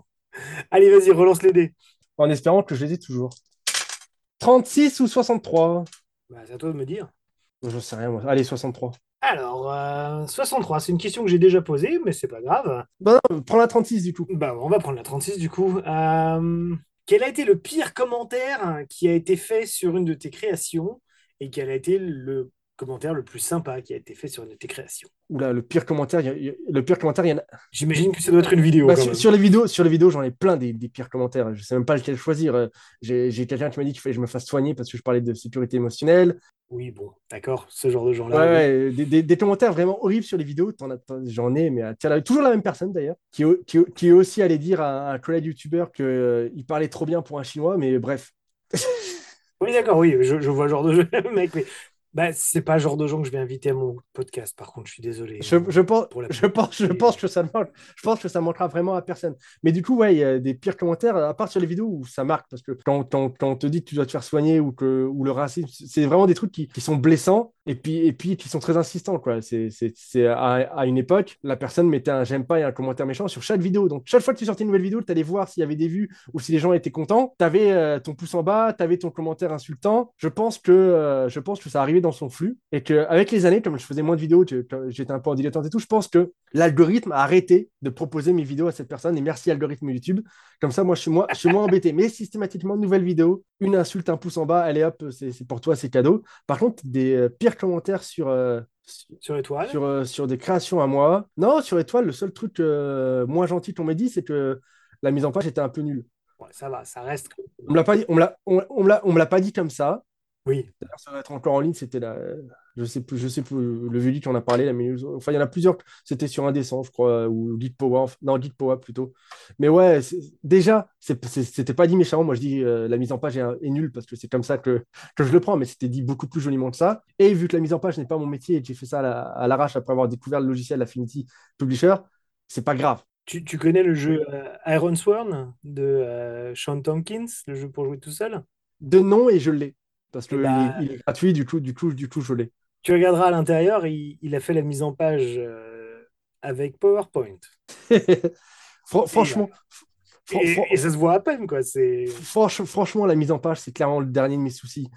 Allez, vas-y, relance les dés. En espérant que je les ai toujours. trente-six ou soixante-trois? Bah, c'est à toi de me dire. J'en sais rien, moi. Allez, soixante-trois. Alors, euh, soixante-trois, c'est une question que j'ai déjà posée, mais c'est pas grave. Bah non, prends la trente-six du coup. Bah on va prendre la trente-six du coup. Euh, quel a été le pire commentaire qui a été fait sur une de tes créations et quel a été le commentaire le plus sympa qui a été fait sur une de tes créations? Oula, le pire commentaire, y a, y a, le pire commentaire, il y en a... J'imagine que ça doit être une vidéo. Bah, quand sur, même. Sur les vidéos, sur les vidéos, j'en ai plein des, des pires commentaires. Je sais même pas lequel choisir. J'ai, j'ai quelqu'un qui m'a dit qu'il fallait que je me fasse soigner parce que je parlais de sécurité émotionnelle. Oui, bon, d'accord, ce genre de gens-là. Ouais, ouais. Des, des, des commentaires vraiment horribles sur les vidéos, t'en as, t'en, j'en ai, mais tiens, toujours la même personne d'ailleurs, qui, qui, qui est aussi allé dire à, à un collègue youtubeur qu'il euh, parlait trop bien pour un chinois, mais bref. Oui, d'accord, oui, je, je vois le genre de jeu, mec, mais bah, c'est pas le genre de gens que je vais inviter à mon podcast, par contre, je suis désolé. Je, je, pense, je, pense, je, pense que ça manque, je pense que ça manquera vraiment à personne. Mais du coup, ouais, il y a des pires commentaires, à part sur les vidéos où ça marque, parce que quand, quand, quand on te dit que tu dois te faire soigner ou, que, ou le racisme, c'est vraiment des trucs qui, qui sont blessants et puis, et puis qui sont très insistants, quoi. C'est, c'est, c'est à, à une époque, la personne mettait un j'aime pas et un commentaire méchant sur chaque vidéo. Donc, chaque fois que tu sortais une nouvelle vidéo, tu allais voir s'il y avait des vues ou si les gens étaient contents. Tu avais euh, ton pouce en bas, tu avais ton commentaire insultant. Je pense que, euh, je pense que ça arrivait dans son flux et qu'avec les années, comme je faisais moins de vidéos, que, que j'étais un peu en dilettante et tout, je pense que l'algorithme a arrêté de proposer mes vidéos à cette personne et merci algorithme YouTube. Comme ça, moi, je suis moins, je suis moins embêté. Mais systématiquement, nouvelle vidéo, une insulte, un pouce en bas, allez hop, c'est, c'est pour toi, c'est cadeau. Par contre, des euh, pires commentaires sur... Euh, Sur Étoiles sur, euh, sur des créations à moi. Non, sur Étoiles, le seul truc euh, moins gentil qu'on m'ait dit, c'est que la mise en page était un peu nulle. Ouais, ça va, ça reste... On me l'a pas dit, on me l'a, on, on me l'a, on me l'a pas dit comme ça. Oui. Ça va être encore en ligne, c'était la... Je sais plus, je sais plus, le Vullic, on a parlé, la... enfin, il y en a plusieurs, c'était sur Indécent, je crois, ou Geek Power, non, Geek Power plutôt. Mais ouais, c'est... déjà, c'est... c'était pas dit méchamment, moi je dis euh, la mise en page est, est nulle, parce que c'est comme ça que... que je le prends, mais c'était dit beaucoup plus joliment que ça. Et vu que la mise en page n'est pas mon métier, et que j'ai fait ça à, la... à l'arrache après avoir découvert le logiciel Affinity Publisher, c'est pas grave. Tu, tu connais le jeu euh, Iron Sworn de euh, Sean Tompkins, le jeu pour jouer tout seul ? De nom, et je l'ai. Parce qu'il bah, il est gratuit, du coup, du coup, du coup, je l'ai. Tu regarderas à l'intérieur, il, il a fait la mise en page euh, avec PowerPoint. Fra- franchement, fr- et, fr- et ça se voit à peine, quoi. C'est... Franch- franchement, la mise en page, c'est clairement le dernier de mes soucis.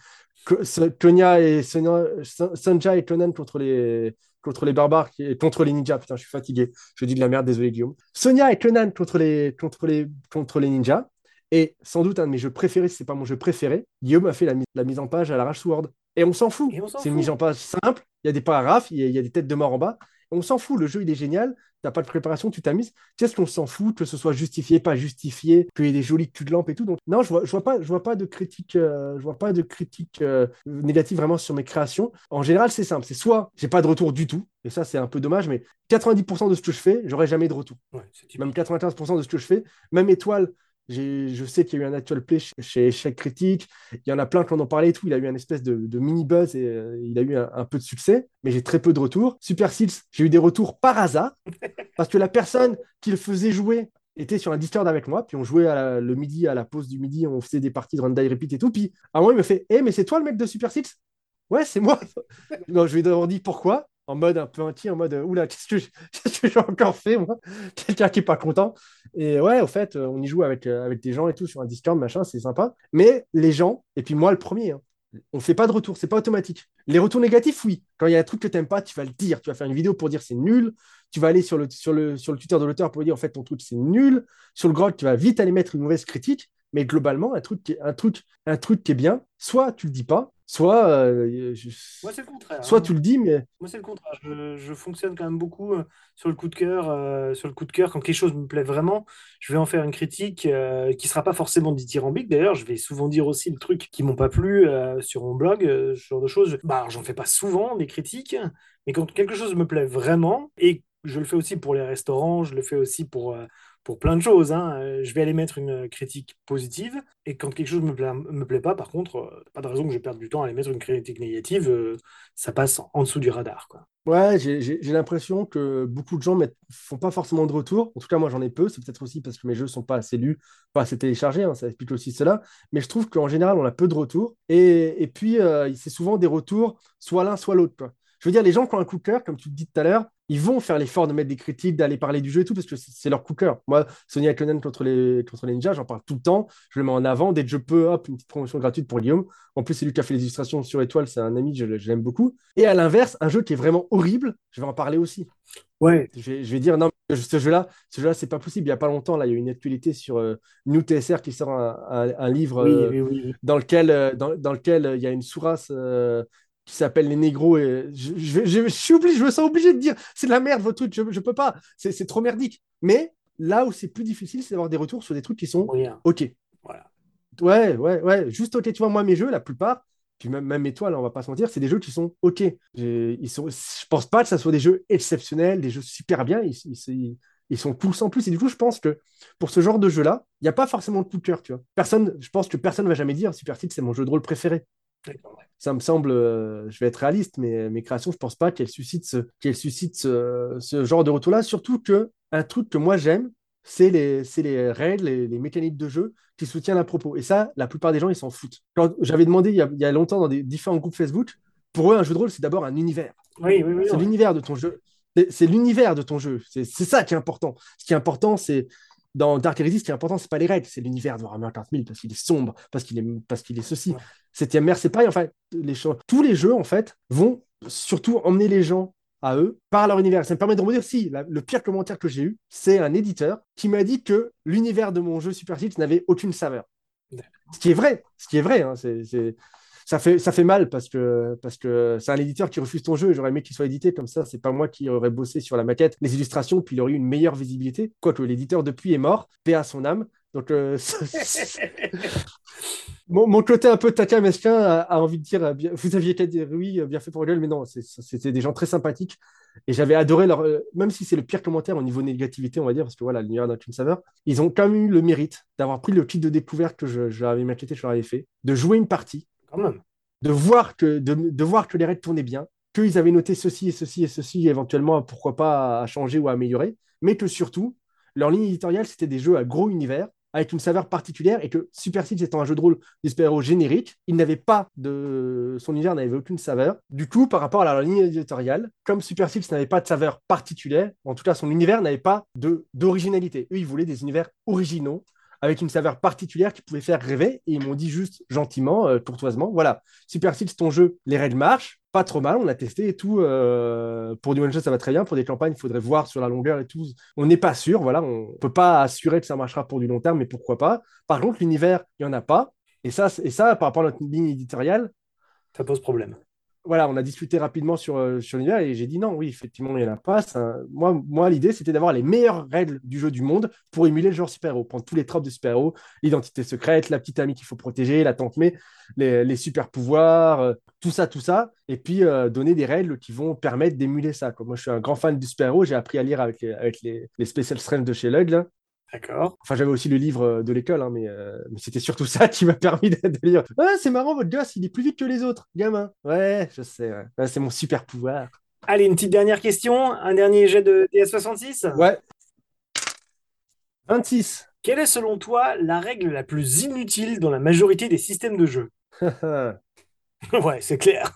Konya et Sonia, Sonja et Conan contre les contre les barbares et contre les ninjas. Putain, je suis fatigué. Je dis de la merde, désolé Guillaume. Sonia et Conan contre les contre les contre les ninjas. Et sans doute un de mes jeux préférés, si ce n'est pas mon jeu préféré, Guillaume a fait la, la mise en page à l'arrache sous Word. Et on s'en fout. On s'en c'est fout. Une mise en page simple, il y a des paragraphes, il y, y a des têtes de mort en bas. On s'en fout, le jeu il est génial, tu n'as pas de préparation, tu t'amuses. Qu'est-ce qu'on s'en fout, que ce soit justifié, pas justifié, qu'il y ait des jolies culs de lampe et tout. Donc, non, je ne vois, je vois, pas, je vois pas de critique, euh, je vois pas de critique euh, négative vraiment sur mes créations. En général, c'est simple, c'est soit j'ai pas de retour du tout, et ça c'est un peu dommage, mais quatre-vingt-dix pour cent de ce que je fais, j'aurai jamais de retour. Ouais, même quatre-vingt-quinze pour cent de ce que je fais, même Étoile. J'ai, je sais qu'il y a eu un actual play chez Échec Critique, il y en a plein qui en ont parlé et tout, il a eu un espèce de, de mini-buzz et euh, il a eu un, un peu de succès, mais j'ai très peu de retours. Super Souls, j'ai eu des retours par hasard, parce que la personne qui le faisait jouer était sur un Discord avec moi, puis on jouait à la, le midi, à la pause du midi, on faisait des parties de Run Die Repeat et tout, puis à un moment il me fait « Eh, mais c'est toi le mec de Super Souls ?» Ouais, c'est moi. Non, je lui ai d'abord dit « Pourquoi ?» en mode un peu inquiet, en mode « Oula, qu'est-ce que, je, qu'est-ce que j'ai encore fait, moi ?» Quelqu'un qui n'est pas content. Et ouais, au fait, on y joue avec, avec des gens et tout, sur un Discord, machin, c'est sympa. Mais les gens, et puis moi le premier, hein, on ne fait pas de retour, c'est pas automatique. Les retours négatifs, oui. Quand il y a un truc que tu n'aimes pas, tu vas le dire. Tu vas faire une vidéo pour dire « c'est nul ». Tu vas aller sur le, sur le, sur le Twitter de l'auteur pour dire « en fait, ton truc, c'est nul ». Sur le Grog, tu vas vite aller mettre une mauvaise critique. Mais globalement, un truc qui est, un truc, un truc qui est bien, soit tu ne le dis pas, Soit, euh, je... Moi, c'est le contraire, soit hein. Tu le dis, mais... Moi, c'est le contraire. Je, je fonctionne quand même beaucoup euh, sur le coup de cœur. Euh, sur le coup de cœur, quand quelque chose me plaît vraiment, je vais en faire une critique euh, qui ne sera pas forcément dithyrambique. D'ailleurs, je vais souvent dire aussi le truc qui ne m'ont pas plu euh, sur mon blog, euh, ce genre de choses. Bah, j'en fais pas souvent, des critiques, mais quand quelque chose me plaît vraiment, et je le fais aussi pour les restaurants, je le fais aussi pour... Euh, pour plein de choses, hein. Je vais aller mettre une critique positive, et quand quelque chose ne me pla- me plaît pas, par contre, pas de raison que je perde du temps à aller mettre une critique négative, euh, ça passe en dessous du radar, quoi. Ouais, j'ai, j'ai, j'ai l'impression que beaucoup de gens ne font pas forcément de retour. En tout cas, moi, j'en ai peu. C'est peut-être aussi parce que mes jeux ne sont pas assez lus, pas assez téléchargés, hein, ça explique aussi cela. Mais je trouve qu'en général, on a peu de retours. Et, et puis, euh, c'est souvent des retours, soit l'un, soit l'autre, quoi. Je veux dire, les gens qui ont un coup de cœur, comme tu le dis tout à l'heure, ils vont faire l'effort de mettre des critiques, d'aller parler du jeu et tout, parce que c'est leur coup de cœur. Moi, Sonia Conan contre les, contre les ninjas, j'en parle tout le temps, je le mets en avant. Dès que je peux, hop, une petite promotion gratuite pour Guillaume. En plus, c'est lui qui a fait les illustrations sur Étoiles, c'est un ami, je, je l'aime beaucoup. Et à l'inverse, un jeu qui est vraiment horrible, je vais en parler aussi. Ouais. Je, je vais dire, non, mais ce jeu-là, ce jeu-là, c'est pas possible. Il n'y a pas longtemps, là, il y a eu une actualité sur euh, New T S R qui sort un, un, un livre oui, euh, oui, oui, oui. dans lequel euh, dans, dans lequel euh, il y a une sourasse... Euh, qui s'appelle les négros, et je, je, je, je suis obligé, je me sens obligé de dire c'est de la merde votre truc, je, je peux pas, c'est, c'est trop merdique. Mais là où c'est plus difficile, c'est d'avoir des retours sur des trucs qui sont rien. Ok. Voilà. Ouais, ouais, ouais, juste ok. Tu vois, moi, mes jeux, la plupart, puis même, même Étoiles, on va pas se mentir, c'est des jeux qui sont ok. J'ai, ils sont, je pense pas que ça soit des jeux exceptionnels, des jeux super bien, ils, ils, ils sont tous en plus. Et du coup, je pense que pour ce genre de jeu-là, il n'y a pas forcément de coup de cœur, tu vois. Personne, je pense que personne va jamais dire Super Six, c'est mon jeu de rôle préféré. Ça me semble, euh, je vais être réaliste, mais mes créations, je pense pas qu'elles suscitent, ce, qu'elles suscitent ce, ce genre de retour-là. Surtout qu'un truc que moi j'aime, c'est les, c'est les règles, les, les mécaniques de jeu qui soutiennent à propos. Et ça, la plupart des gens, ils s'en foutent. Quand j'avais demandé il y a, il y a longtemps dans des différents groupes Facebook, pour eux, un jeu de rôle, c'est d'abord un univers. Oui, oui, oui. C'est oui. l'univers de ton jeu. C'est, c'est l'univers de ton jeu. C'est, c'est ça qui est important. Ce qui est important, c'est... Dans Dark Heresy, ce qui est important, c'est pas les règles, c'est l'univers de Warhammer quatre mille, parce qu'il est sombre, parce qu'il est, parce qu'il est ceci. septième ère, c'est pareil. En fait, les cho- tous les jeux, en fait, vont surtout emmener les gens à eux par leur univers. Ça me permet de rebondir. Si, la, le pire commentaire que j'ai eu, c'est un éditeur qui m'a dit que l'univers de mon jeu Super Six n'avait aucune saveur. Ce qui est vrai, ce qui est vrai, hein, c'est... c'est... Ça fait, ça fait mal parce que, parce que c'est un éditeur qui refuse ton jeu. J'aurais aimé qu'il soit édité comme ça. C'est pas moi qui aurais bossé sur la maquette, les illustrations, puis il aurait eu une meilleure visibilité. Quoique l'éditeur depuis est mort, paix à son âme. Donc, euh, mon, mon côté un peu taquin mesquin a, a envie de dire vous aviez qu'à dire oui, bien fait pour gueule, mais non, c'est, c'était des gens très sympathiques et j'avais adoré leur. Euh, même si c'est le pire commentaire au niveau négativité, on va dire, parce que voilà, l'univers n'a qu'une saveur, ils ont quand même eu le mérite d'avoir pris le kit de découverte que je, je l'avais maquetté, je leur avais fait, de jouer une partie. Même. De voir que de, de voir que les règles tournaient bien, qu'ils avaient noté ceci et ceci et ceci, éventuellement pourquoi pas à changer ou à améliorer, mais que surtout leur ligne éditoriale c'était des jeux à gros univers avec une saveur particulière et que Super Six étant un jeu de rôle d'espère héros générique, il n'avait pas de son univers n'avait aucune saveur. Du coup, par rapport à leur ligne éditoriale, comme Super Six n'avait pas de saveur particulière, en tout cas son univers n'avait pas de d'originalité. Eux, ils voulaient des univers originaux, avec une saveur particulière qui pouvait faire rêver. Et ils m'ont dit juste gentiment, euh, courtoisement, voilà, Super Six, ton jeu, les règles marchent, pas trop mal, on a testé et tout. Euh, pour du one-shot, ça va très bien. Pour des campagnes, il faudrait voir sur la longueur et tout. On n'est pas sûr, voilà, on ne peut pas assurer que ça marchera pour du long terme, mais pourquoi pas. Par contre, l'univers, il n'y en a pas. Et ça, et ça, par rapport à notre ligne éditoriale, ça pose problème. Voilà, on a discuté rapidement sur, euh, sur l'univers et j'ai dit non, oui, effectivement, il n'y en a pas. Ça, moi, moi, l'idée, c'était d'avoir les meilleures règles du jeu du monde pour émuler le genre super-héros, prendre tous les tropes de super-héros, l'identité secrète, la petite amie qu'il faut protéger, la tante mais, les, les super-pouvoirs, euh, tout ça, tout ça, et puis euh, donner des règles qui vont permettre d'émuler ça, quoi. Moi, je suis un grand fan du super-héros, j'ai appris à lire avec les, avec les, les Special Strengths de chez Lug, là. D'accord. Enfin, j'avais aussi le livre de l'école, hein, mais, euh, mais c'était surtout ça qui m'a permis de, de lire. « Ah, c'est marrant, votre gosse, il est plus vite que les autres, gamin. » Ouais, je sais, ouais. Ouais, c'est mon super pouvoir. Allez, une petite dernière question, un dernier jet de D S soixante-six. Ouais. vingt-six. Quelle est, selon toi, la règle la plus inutile dans la majorité des systèmes de jeu ? Ouais, c'est clair.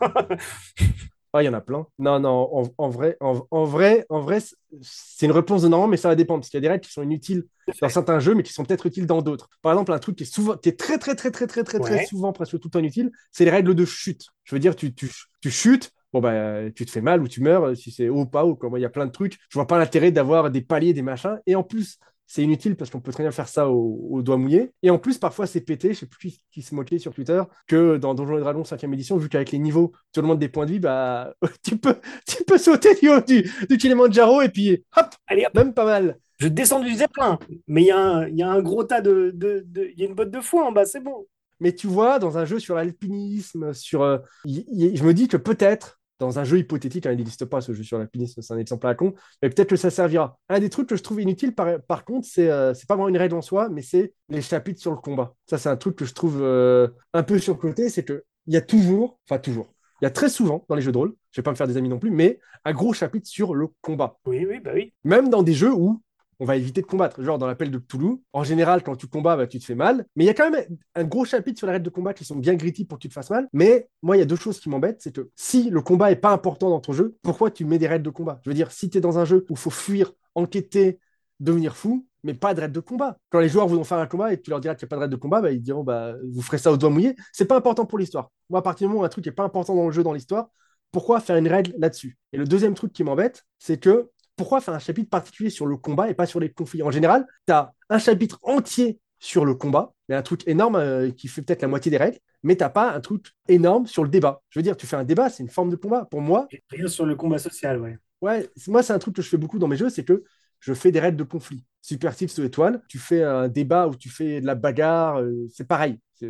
Ah, il y en a plein. Non, non, en, en vrai, en, en vrai, en vrai, c'est une réponse de non, mais ça va dépendre parce qu'il y a des règles qui sont inutiles dans certains jeux, mais qui sont peut-être utiles dans d'autres. Par exemple, un truc qui est souvent, qui est très, très, très, très, très, très, ouais. très souvent, presque tout le temps inutile, c'est les règles de chute. Je veux dire, tu, tu, tu chutes. Bon bah, tu te fais mal ou tu meurs si c'est haut ou pas haut. Quoi. Moi, il y a plein de trucs. Je vois pas l'intérêt d'avoir des paliers, des machins. Et en plus, c'est inutile parce qu'on peut très bien faire ça au, au doigt mouillé. Et en plus, parfois, c'est pété. Je sais plus qui, qui se moquait sur Twitter que dans Donjons et Dragons cinquième édition, vu qu'avec les niveaux, tout le monde des points de vie, bah, tu peux, tu peux sauter du haut du, du Kilimanjaro et puis hop, allez, hop, même pas mal. Je descends du zeppelin, mais il y, y a un gros tas de, de, de, y a une botte de foin en bas, c'est bon. Mais tu vois, dans un jeu sur l'alpinisme, sur, euh, y, y, je me dis que peut-être. Dans un jeu hypothétique, hein, il n'existe pas ce jeu sur l'alpinisme, c'est un exemple à la con, mais peut-être que ça servira. Un des trucs que je trouve inutile, par, par contre, c'est, euh, c'est pas vraiment une règle en soi, mais c'est les chapitres sur le combat. Ça, c'est un truc que je trouve euh, un peu surcoté, c'est qu'il y a toujours, enfin toujours, il y a très souvent dans les jeux de rôle, je vais pas me faire des amis non plus, mais un gros chapitre sur le combat. Oui, oui, bah oui. Même dans des jeux où on va éviter de combattre, genre dans l'appel de Cthulhu. En général, quand tu combats, bah, tu te fais mal. Mais il y a quand même un gros chapitre sur les règles de combat qui sont bien gritty pour que tu te fasses mal. Mais moi, il y a deux choses qui m'embêtent. C'est que si le combat n'est pas important dans ton jeu, pourquoi tu mets des règles de combat ? Je veux dire, si tu es dans un jeu où il faut fuir, enquêter, devenir fou, mais pas de règles de combat. Quand les joueurs vont faire un combat et que tu leur diras qu'il n'y a pas de règles de combat, bah, ils diront bah, vous ferez ça au doigt mouillé. C'est pas important pour l'histoire. Moi, à partir du moment où un truc n'est pas important dans le jeu, dans l'histoire, pourquoi faire une règle là-dessus ? Et le deuxième truc qui m'embête, c'est que pourquoi faire un chapitre particulier sur le combat et pas sur les conflits ? En général, tu as un chapitre entier sur le combat, il y a un truc énorme euh, qui fait peut-être la moitié des règles, mais tu n'as pas un truc énorme sur le débat. Je veux dire, tu fais un débat, c'est une forme de combat. Pour moi... Rien sur le combat social, ouais. Ouais, moi, c'est un truc que je fais beaucoup dans mes jeux, c'est que je fais des règles de conflit. Super Six ou Étoiles, tu fais un débat où tu fais de la bagarre, euh, c'est pareil. C'est...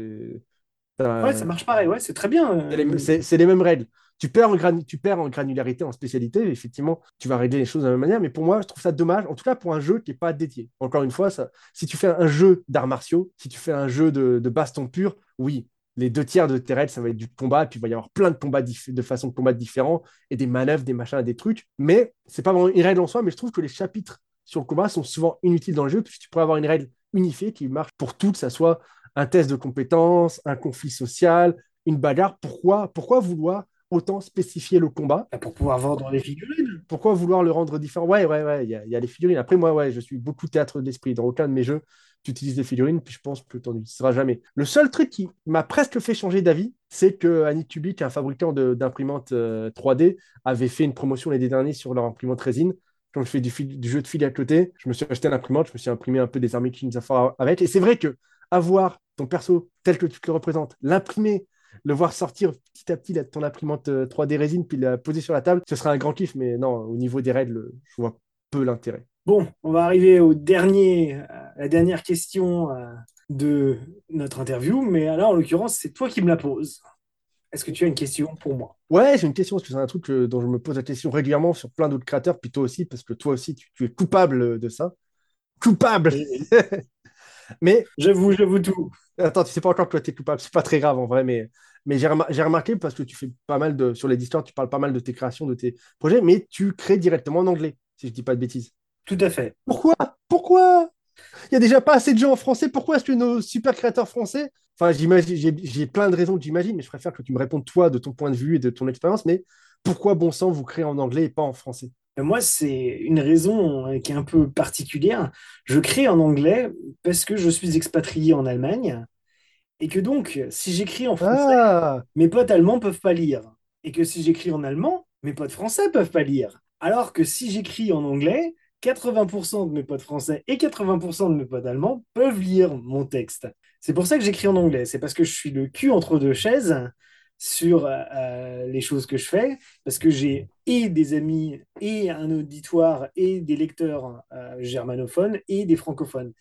Euh... Ouais, ça marche pareil, ouais, c'est très bien. C'est les, c'est, c'est les mêmes règles. Tu perds, en gran... tu perds en granularité, en spécialité, effectivement, tu vas régler les choses de la même manière, mais pour moi, je trouve ça dommage, en tout cas pour un jeu qui n'est pas dédié. Encore une fois, ça... si tu fais un jeu d'arts martiaux, si tu fais un jeu de, de baston pur, oui, les deux tiers de tes règles, ça va être du combat, et puis il va y avoir plein de combats dif... de façons de combattre différents, et des manœuvres, des machins, des trucs, mais c'est pas vraiment une règle en soi, mais je trouve que les chapitres sur le combat sont souvent inutiles dans le jeu, puisque tu pourrais avoir une règle unifiée qui marche pour tout, que ça soit un test de compétences, un conflit social, une bagarre, pourquoi, pourquoi vouloir autant spécifier le combat. Pour pouvoir vendre les figurines. Pourquoi vouloir le rendre différent ? Ouais, ouais, ouais, il y, y a les figurines. Après, moi, ouais, je suis beaucoup théâtre d'esprit. Dans aucun de mes jeux, tu utilises des figurines, puis je pense que tu n'en utiliseras jamais. Le seul truc qui m'a presque fait changer d'avis, c'est que Annie Kubik, un fabricant de, d'imprimantes euh, trois D, avait fait une promotion l'année dernière sur leur imprimante résine. Quand je fais du, fil- du jeu de fil à côté, je me suis acheté l'imprimante, je me suis imprimé un peu des armées Kings of War avec. Et c'est vrai que avoir ton perso tel que tu te le représentes, l'imprimer, le voir sortir petit à petit là, ton imprimante trois D résine, puis la poser sur la table, ce sera un grand kiff, mais non, au niveau des règles, je vois peu l'intérêt. Bon, on va arriver au dernier, à la dernière question de notre interview, mais alors en l'occurrence, c'est toi qui me la poses. Est-ce que tu as une question pour moi ? Ouais, j'ai une question, parce que c'est un truc dont je me pose la question régulièrement sur plein d'autres créateurs, puis toi aussi, parce que toi aussi, tu, tu es coupable de ça. Coupable Mais j'avoue, j'avoue tout. Attends, tu sais pas encore que tu es coupable, c'est pas très grave en vrai, mais, mais j'ai, remar- j'ai remarqué parce que tu fais pas mal de. Sur les histoires, tu parles pas mal de tes créations, de tes projets, mais tu crées directement en anglais, si je dis pas de bêtises. Tout à fait. Pourquoi ? Pourquoi ? Il n'y a déjà pas assez de gens en français, pourquoi est-ce que nos super créateurs français. Enfin, j'imagine, j'ai, j'ai plein de raisons que j'imagine, mais je préfère que tu me répondes toi de ton point de vue et de ton expérience, mais pourquoi bon sang vous créez en anglais et pas en français ? Moi, c'est une raison qui est un peu particulière. Je crée en anglais parce que je suis expatrié en Allemagne et que donc, si j'écris en français, ah. mes potes allemands ne peuvent pas lire. Et que si j'écris en allemand, mes potes français ne peuvent pas lire. Alors que si j'écris en anglais, quatre-vingts pour cent de mes potes français et quatre-vingts pour cent de mes potes allemands peuvent lire mon texte. C'est pour ça que j'écris en anglais. C'est parce que je suis le cul entre deux chaises sur euh, les choses que je fais, parce que j'ai et des amis, et un auditoire, et des lecteurs euh, germanophones, et des francophones.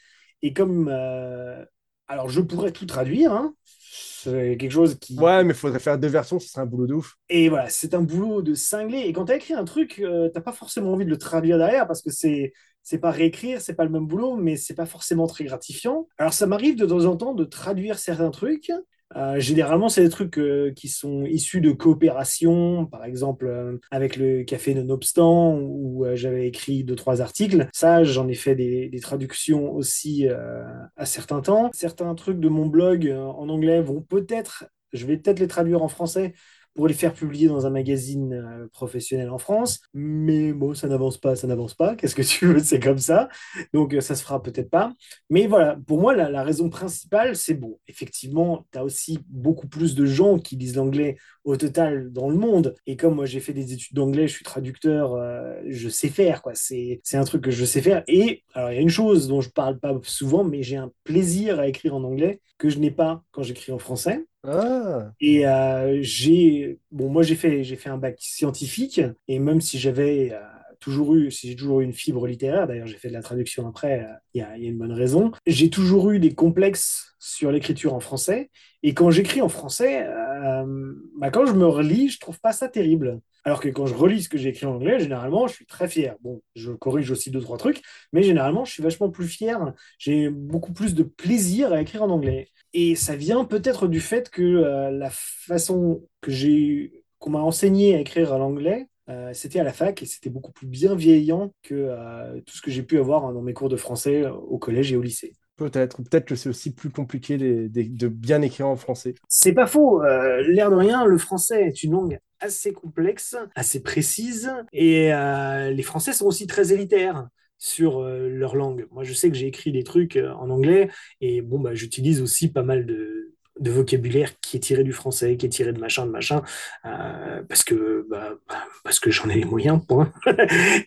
Et comme... Euh, alors, je pourrais tout traduire, hein, c'est quelque chose qui... Ouais, mais il faudrait faire deux versions, ce serait un boulot de ouf. Et voilà, c'est un boulot de cinglé. Et quand tu as écrit un truc, euh, tu n'as pas forcément envie de le traduire derrière, parce que c'est... C'est pas réécrire, c'est pas le même boulot, mais c'est pas forcément très gratifiant. Alors, ça m'arrive de temps en temps de traduire certains trucs. Euh, généralement, c'est des trucs euh, qui sont issus de coopération, par exemple euh, avec le Café Nonobstant, où euh, j'avais écrit deux, trois articles. Ça, j'en ai fait des, des traductions aussi euh, à certains temps. Certains trucs de mon blog euh, en anglais vont peut-être, je vais peut-être les traduire en français, pour les faire publier dans un magazine professionnel en France. Mais bon, ça n'avance pas, ça n'avance pas. Qu'est-ce que tu veux, c'est comme ça. Donc, ça se fera peut-être pas. Mais voilà, pour moi, la, la raison principale, c'est bon. Effectivement, tu as aussi beaucoup plus de gens qui lisent l'anglais au total dans le monde. Et comme moi, j'ai fait des études d'anglais, je suis traducteur, euh, je sais faire, quoi. C'est, c'est un truc que je sais faire. Et alors, il y a une chose dont je parle pas souvent, mais j'ai un plaisir à écrire en anglais que je n'ai pas quand j'écris en français. Ah. Et euh, j'ai bon moi j'ai fait j'ai fait un bac scientifique, et même si j'avais euh, toujours eu si j'ai toujours eu une fibre littéraire, d'ailleurs j'ai fait de la traduction après, il euh, y, y a une bonne raison, j'ai toujours eu des complexes sur l'écriture en français, et quand j'écris en français, euh, bah, quand je me relis, je trouve pas ça terrible. Alors que quand je relis ce que j'ai écrit en anglais, généralement, je suis très fier. Bon, je corrige aussi deux, trois trucs, mais généralement, je suis vachement plus fier. J'ai beaucoup plus de plaisir à écrire en anglais. Et ça vient peut-être du fait que euh, la façon que j'ai, qu'on m'a enseigné à écrire à l'anglais, euh, c'était à la fac, et c'était beaucoup plus bienveillant que euh, tout ce que j'ai pu avoir dans mes cours de français au collège et au lycée. Peut-être, peut-être que c'est aussi plus compliqué de, de, de bien écrire en français. C'est pas faux, euh, l'air de rien, le français est une langue assez complexe, assez précise, et euh, les Français sont aussi très élitaires sur euh, leur langue. Moi, je sais que j'ai écrit des trucs euh, en anglais, et bon, bah, j'utilise aussi pas mal de, de vocabulaire qui est tiré du français, qui est tiré de machin, de machin, euh, parce que bah, parce que j'en ai les moyens, point.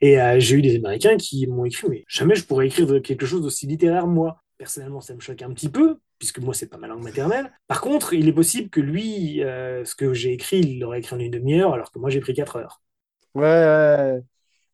Et euh, j'ai eu des Américains qui m'ont écrit, mais jamais je pourrais écrire quelque chose d'aussi littéraire, moi. Personnellement, ça me choque un petit peu, puisque moi, c'est pas ma langue maternelle. Par contre, il est possible que lui, euh, ce que j'ai écrit, il l'aurait écrit en une demi-heure, alors que moi, j'ai pris quatre heures. Ouais, ouais.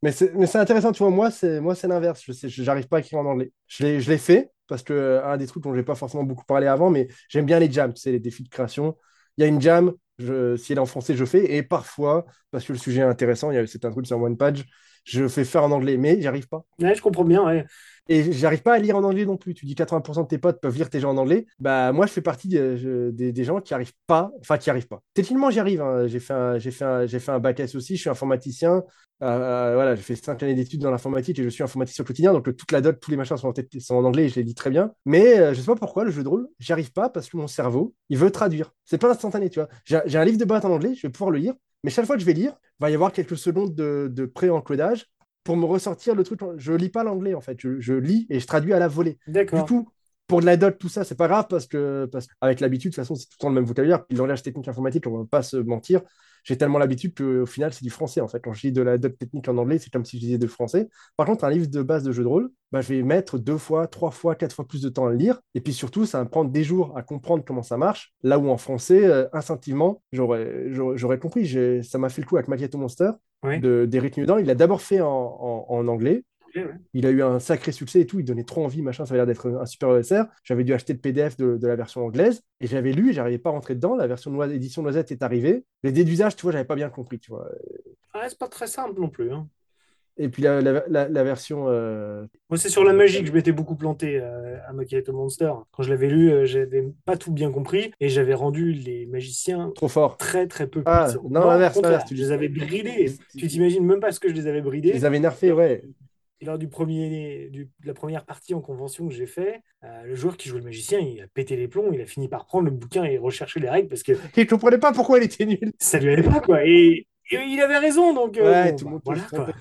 Mais c'est, mais c'est intéressant, tu vois, moi, c'est, moi, c'est l'inverse. Je sais, j'arrive pas à écrire en anglais. Je l'ai, je l'ai fait, parce que euh, un des trucs dont j'ai pas forcément beaucoup parlé avant, mais j'aime bien les jams, c'est les défis de création. Il y a une jam, je, si elle est en français, je fais, et parfois, parce que le sujet est intéressant, il y a, c'est un truc sur One Page, je fais faire en anglais, mais j'y arrive pas. Ouais, je comprends bien, ouais. Et j'arrive pas à lire en anglais non plus. Tu dis quatre-vingts pour cent de tes potes peuvent lire tes gens en anglais. Bah, moi, je fais partie de, je, des, des gens qui arrivent pas, enfin, qui arrivent pas. Techniquement, j'y arrive, hein. J'ai fait un, j'ai fait un, j'ai fait un bac S aussi. Je suis informaticien. Euh, voilà, j'ai fait cinq années d'études dans l'informatique et je suis informaticien au quotidien. Donc, toute la doc, tous les machins sont en, tête, sont en anglais et je les lis très bien. Mais euh, je sais pas pourquoi, le jeu de rôle, j'y arrive pas parce que mon cerveau, il veut traduire. C'est pas instantané, tu vois. J'ai, j'ai un livre de base en anglais, je vais pouvoir le lire. Mais chaque fois que je vais lire, il va y avoir quelques secondes de, de pré-encodage pour me ressortir le truc. Je lis pas l'anglais, en fait. Je, je lis et je traduis à la volée. D'accord. Du coup, pour de la doc, tout ça, c'est pas grave parce que, parce qu'avec l'habitude, de toute façon, c'est tout le temps le même vocabulaire. Puis le langage technique informatique, on va pas se mentir. J'ai tellement l'habitude qu'au final, c'est du français, en fait. Quand je lis de la doc technique en anglais, c'est comme si je lisais du français. Par contre, un livre de base de jeu de rôle, bah, je vais mettre deux fois, trois fois, quatre fois plus de temps à le lire. Et puis surtout, ça va me prendre des jours à comprendre comment ça marche. Là où en français, euh, instinctivement, j'aurais, j'aurais, j'aurais compris. J'ai, ça m'a fait le coup avec Macchiato Monsters, ouais. de, d'Eric Newdan. Il l'a d'abord fait en, en, en anglais. Il a eu un sacré succès et tout, il donnait trop envie, machin, ça avait l'air d'être un super O S R. J'avais dû acheter le P D F de, de la version anglaise et j'avais lu et j'arrivais pas à rentrer dedans. La version noisette, édition noisette est arrivée. Les déduisages, tu vois, j'avais pas bien compris, tu vois. Ouais, c'est pas très simple non plus. Hein. Et puis la, la, la, la version... Euh... Moi, c'est sur la magie que je m'étais beaucoup planté euh, à Macchiato Monsters. Quand je l'avais lu, euh, j'avais pas tout bien compris et j'avais rendu les magiciens trop fort. très très peu ah, puissants. Non, non, l'inverse, l'inverse. Tu les avais bridés. Tu t'imagines même pas ce que je les avais bridés. Je les avais nerfés, ouais. Et lors du premier, du, de la première partie en convention que j'ai fait, euh, le joueur qui joue le magicien, il a pété les plombs, il a fini par prendre le bouquin et rechercher les règles parce que il comprenait pas pourquoi elle était nulle. Ça lui allait pas, quoi. Et, et il avait raison, donc. Euh, ouais, bon, tout le bah, monde voilà, peut se tromper.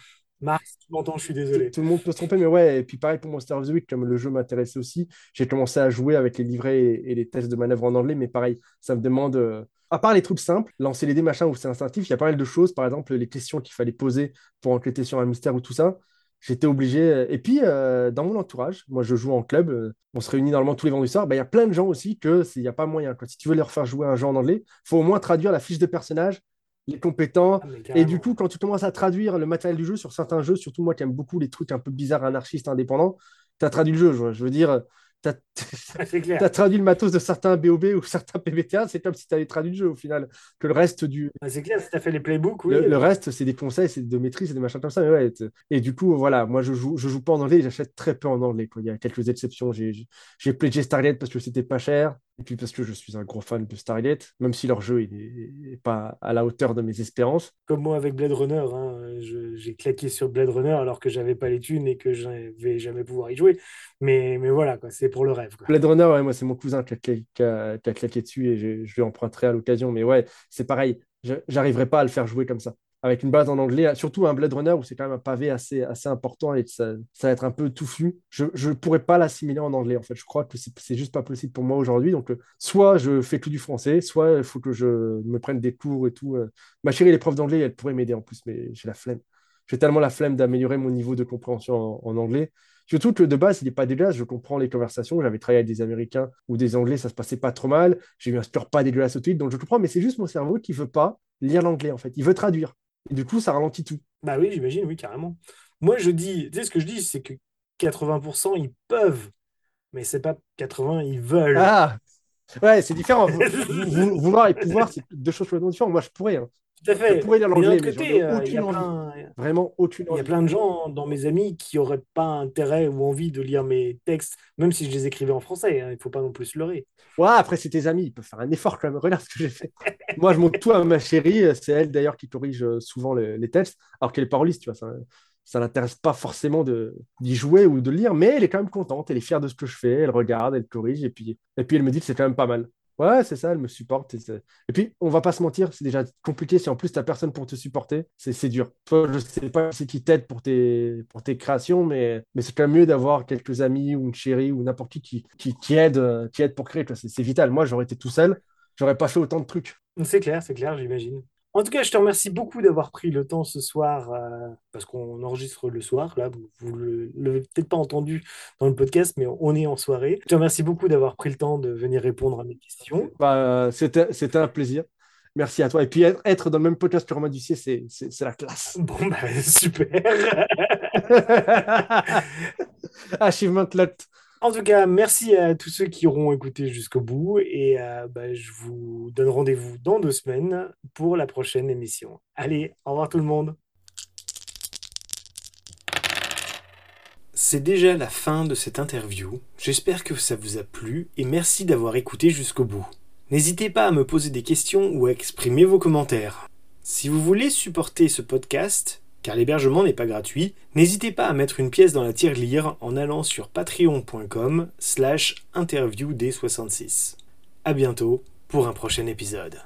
Marc, si tu m'entends, je suis désolé. Tout, tout le monde peut se tromper, mais ouais. Et puis pareil pour Monster of the Week, comme le jeu m'intéressait aussi, j'ai commencé à jouer avec les livrets et, et les tests de manœuvre en anglais, mais pareil, ça me demande. Euh... À part les trucs simples, lancer les dés, machin, où c'est instinctif, il y a pas mal de choses. Par exemple, les questions qu'il fallait poser pour enquêter sur un mystère ou tout ça. J'étais obligé. Et puis, euh, dans mon entourage, moi, je joue en club. Euh, on se réunit normalement tous les vendredis soirs. Il bah, y a plein de gens aussi que il n'y a pas moyen. Quoi. Si tu veux leur faire jouer un jeu en anglais, il faut au moins traduire la fiche de personnage, les compétents. Ah, et du coup, quand tu commences à traduire le matériel du jeu sur certains jeux, surtout moi qui aime beaucoup les trucs un peu bizarres, anarchistes, indépendants, tu as traduit le jeu. Je veux dire, tu as traduit le matos de certains B O B ou certains P B T A. C'est comme si tu avais traduit le jeu au final. Que le reste du. Ah, c'est clair, si tu as fait les playbooks. Oui. Le, le reste, c'est des conseils, c'est de maîtrise, c'est des machins comme ça. Mais ouais, et du coup, voilà, moi, je joue, je joue pas en anglais et j'achète très peu en anglais. Quoi. Il y a quelques exceptions. J'ai, j'ai, j'ai pledgé Stargate parce que c'était pas cher. Et puis parce que je suis un gros fan de Stargate, même si leur jeu n'est pas à la hauteur de mes espérances. Comme moi avec Blade Runner, hein, je, j'ai claqué sur Blade Runner alors que j'avais pas les thunes et que je vais jamais pouvoir y jouer. Mais, mais voilà, quoi, c'est pour le rêve. Quoi. Blade Runner, ouais, moi c'est mon cousin qui a, qui a, qui a claqué dessus et je, je lui emprunterai à l'occasion. Mais ouais, c'est pareil. Je n'arriverai pas à le faire jouer comme ça. Avec une base en anglais, surtout un Blade Runner où c'est quand même un pavé assez, assez important et ça, ça va être un peu touffu. Je ne pourrais pas l'assimiler en anglais, en fait. Je crois que c'est, c'est juste pas possible pour moi aujourd'hui. Donc, euh, soit je fais tout du français, soit il faut que je me prenne des cours et tout. Euh. Ma chérie, les profs d'anglais, elle pourrait m'aider en plus, mais j'ai la flemme. J'ai tellement la flemme d'améliorer mon niveau de compréhension en, en anglais. Surtout que de base, il n'est pas dégueulasse. Je comprends les conversations. J'avais travaillé avec des Américains ou des Anglais, ça se passait pas trop mal. J'ai eu un score pas dégueulasse tout de suite, donc je comprends. Mais c'est juste mon cerveau qui veut pas lire l'anglais, en fait. Il veut traduire. Et du coup, ça ralentit tout. Bah oui, j'imagine, oui, carrément. Moi, je dis, tu sais, ce que je dis, c'est que quatre-vingts pour cent, ils peuvent, mais c'est pas quatre-vingts, ils veulent. Ah, ouais, c'est différent. Vouloir et pouvoir, c'est deux choses complètement différentes. Moi, je pourrais, hein. Tout à fait. Je pourrais lire l'anglais, mais côté, euh, aucune envie. Plein... Vraiment, aucune envie. Il y a plein de gens dans mes amis qui n'auraient pas intérêt ou envie de lire mes textes, même si je les écrivais en français. Hein. Il ne faut pas non plus se leurrer. Ouais, après, c'est tes amis. Ils peuvent faire un effort quand même. Regarde ce que j'ai fait. Moi, je montre tout à ma chérie. C'est elle, d'ailleurs, qui corrige souvent les, les textes, alors qu'elle est paroliste, tu vois. Ça ne l'intéresse pas forcément de, d'y jouer ou de lire, mais elle est quand même contente. Elle est fière de ce que je fais. Elle regarde, elle corrige, et puis, et puis elle me dit que c'est quand même pas mal. Ouais, c'est ça, elle me supporte. Et, et puis, on va pas se mentir, c'est déjà compliqué. Si en plus, tu n'as personne pour te supporter, c'est, c'est dur. Toi, je sais pas c'est qui t'aide pour tes, pour tes créations, mais, mais c'est quand même mieux d'avoir quelques amis ou une chérie ou n'importe qui qui, qui, qui, aide, qui aide pour créer. C'est, c'est vital. Moi, j'aurais été tout seul, j'aurais pas fait autant de trucs. C'est clair, c'est clair, j'imagine. En tout cas, je te remercie beaucoup d'avoir pris le temps ce soir, euh, parce qu'on enregistre le soir, là, vous ne l'avez peut-être pas entendu dans le podcast, mais on est en soirée. Je te remercie beaucoup d'avoir pris le temps de venir répondre à mes questions. Bah, c'était, c'était un plaisir. Merci à toi. Et puis, être, être dans le même podcast que Romain D'Huissier, c'est, c'est, c'est la classe. Bon, bah, super. Achievement lot. En tout cas, merci à tous ceux qui auront écouté jusqu'au bout et euh, bah, je vous donne rendez-vous dans deux semaines pour la prochaine émission. Allez, au revoir tout le monde. C'est déjà la fin de cette interview. J'espère que ça vous a plu et merci d'avoir écouté jusqu'au bout. N'hésitez pas à me poser des questions ou à exprimer vos commentaires. Si vous voulez supporter ce podcast... car l'hébergement n'est pas gratuit, n'hésitez pas à mettre une pièce dans la tirelire en allant sur patreon point com slash interview d soixante-six. À bientôt pour un prochain épisode.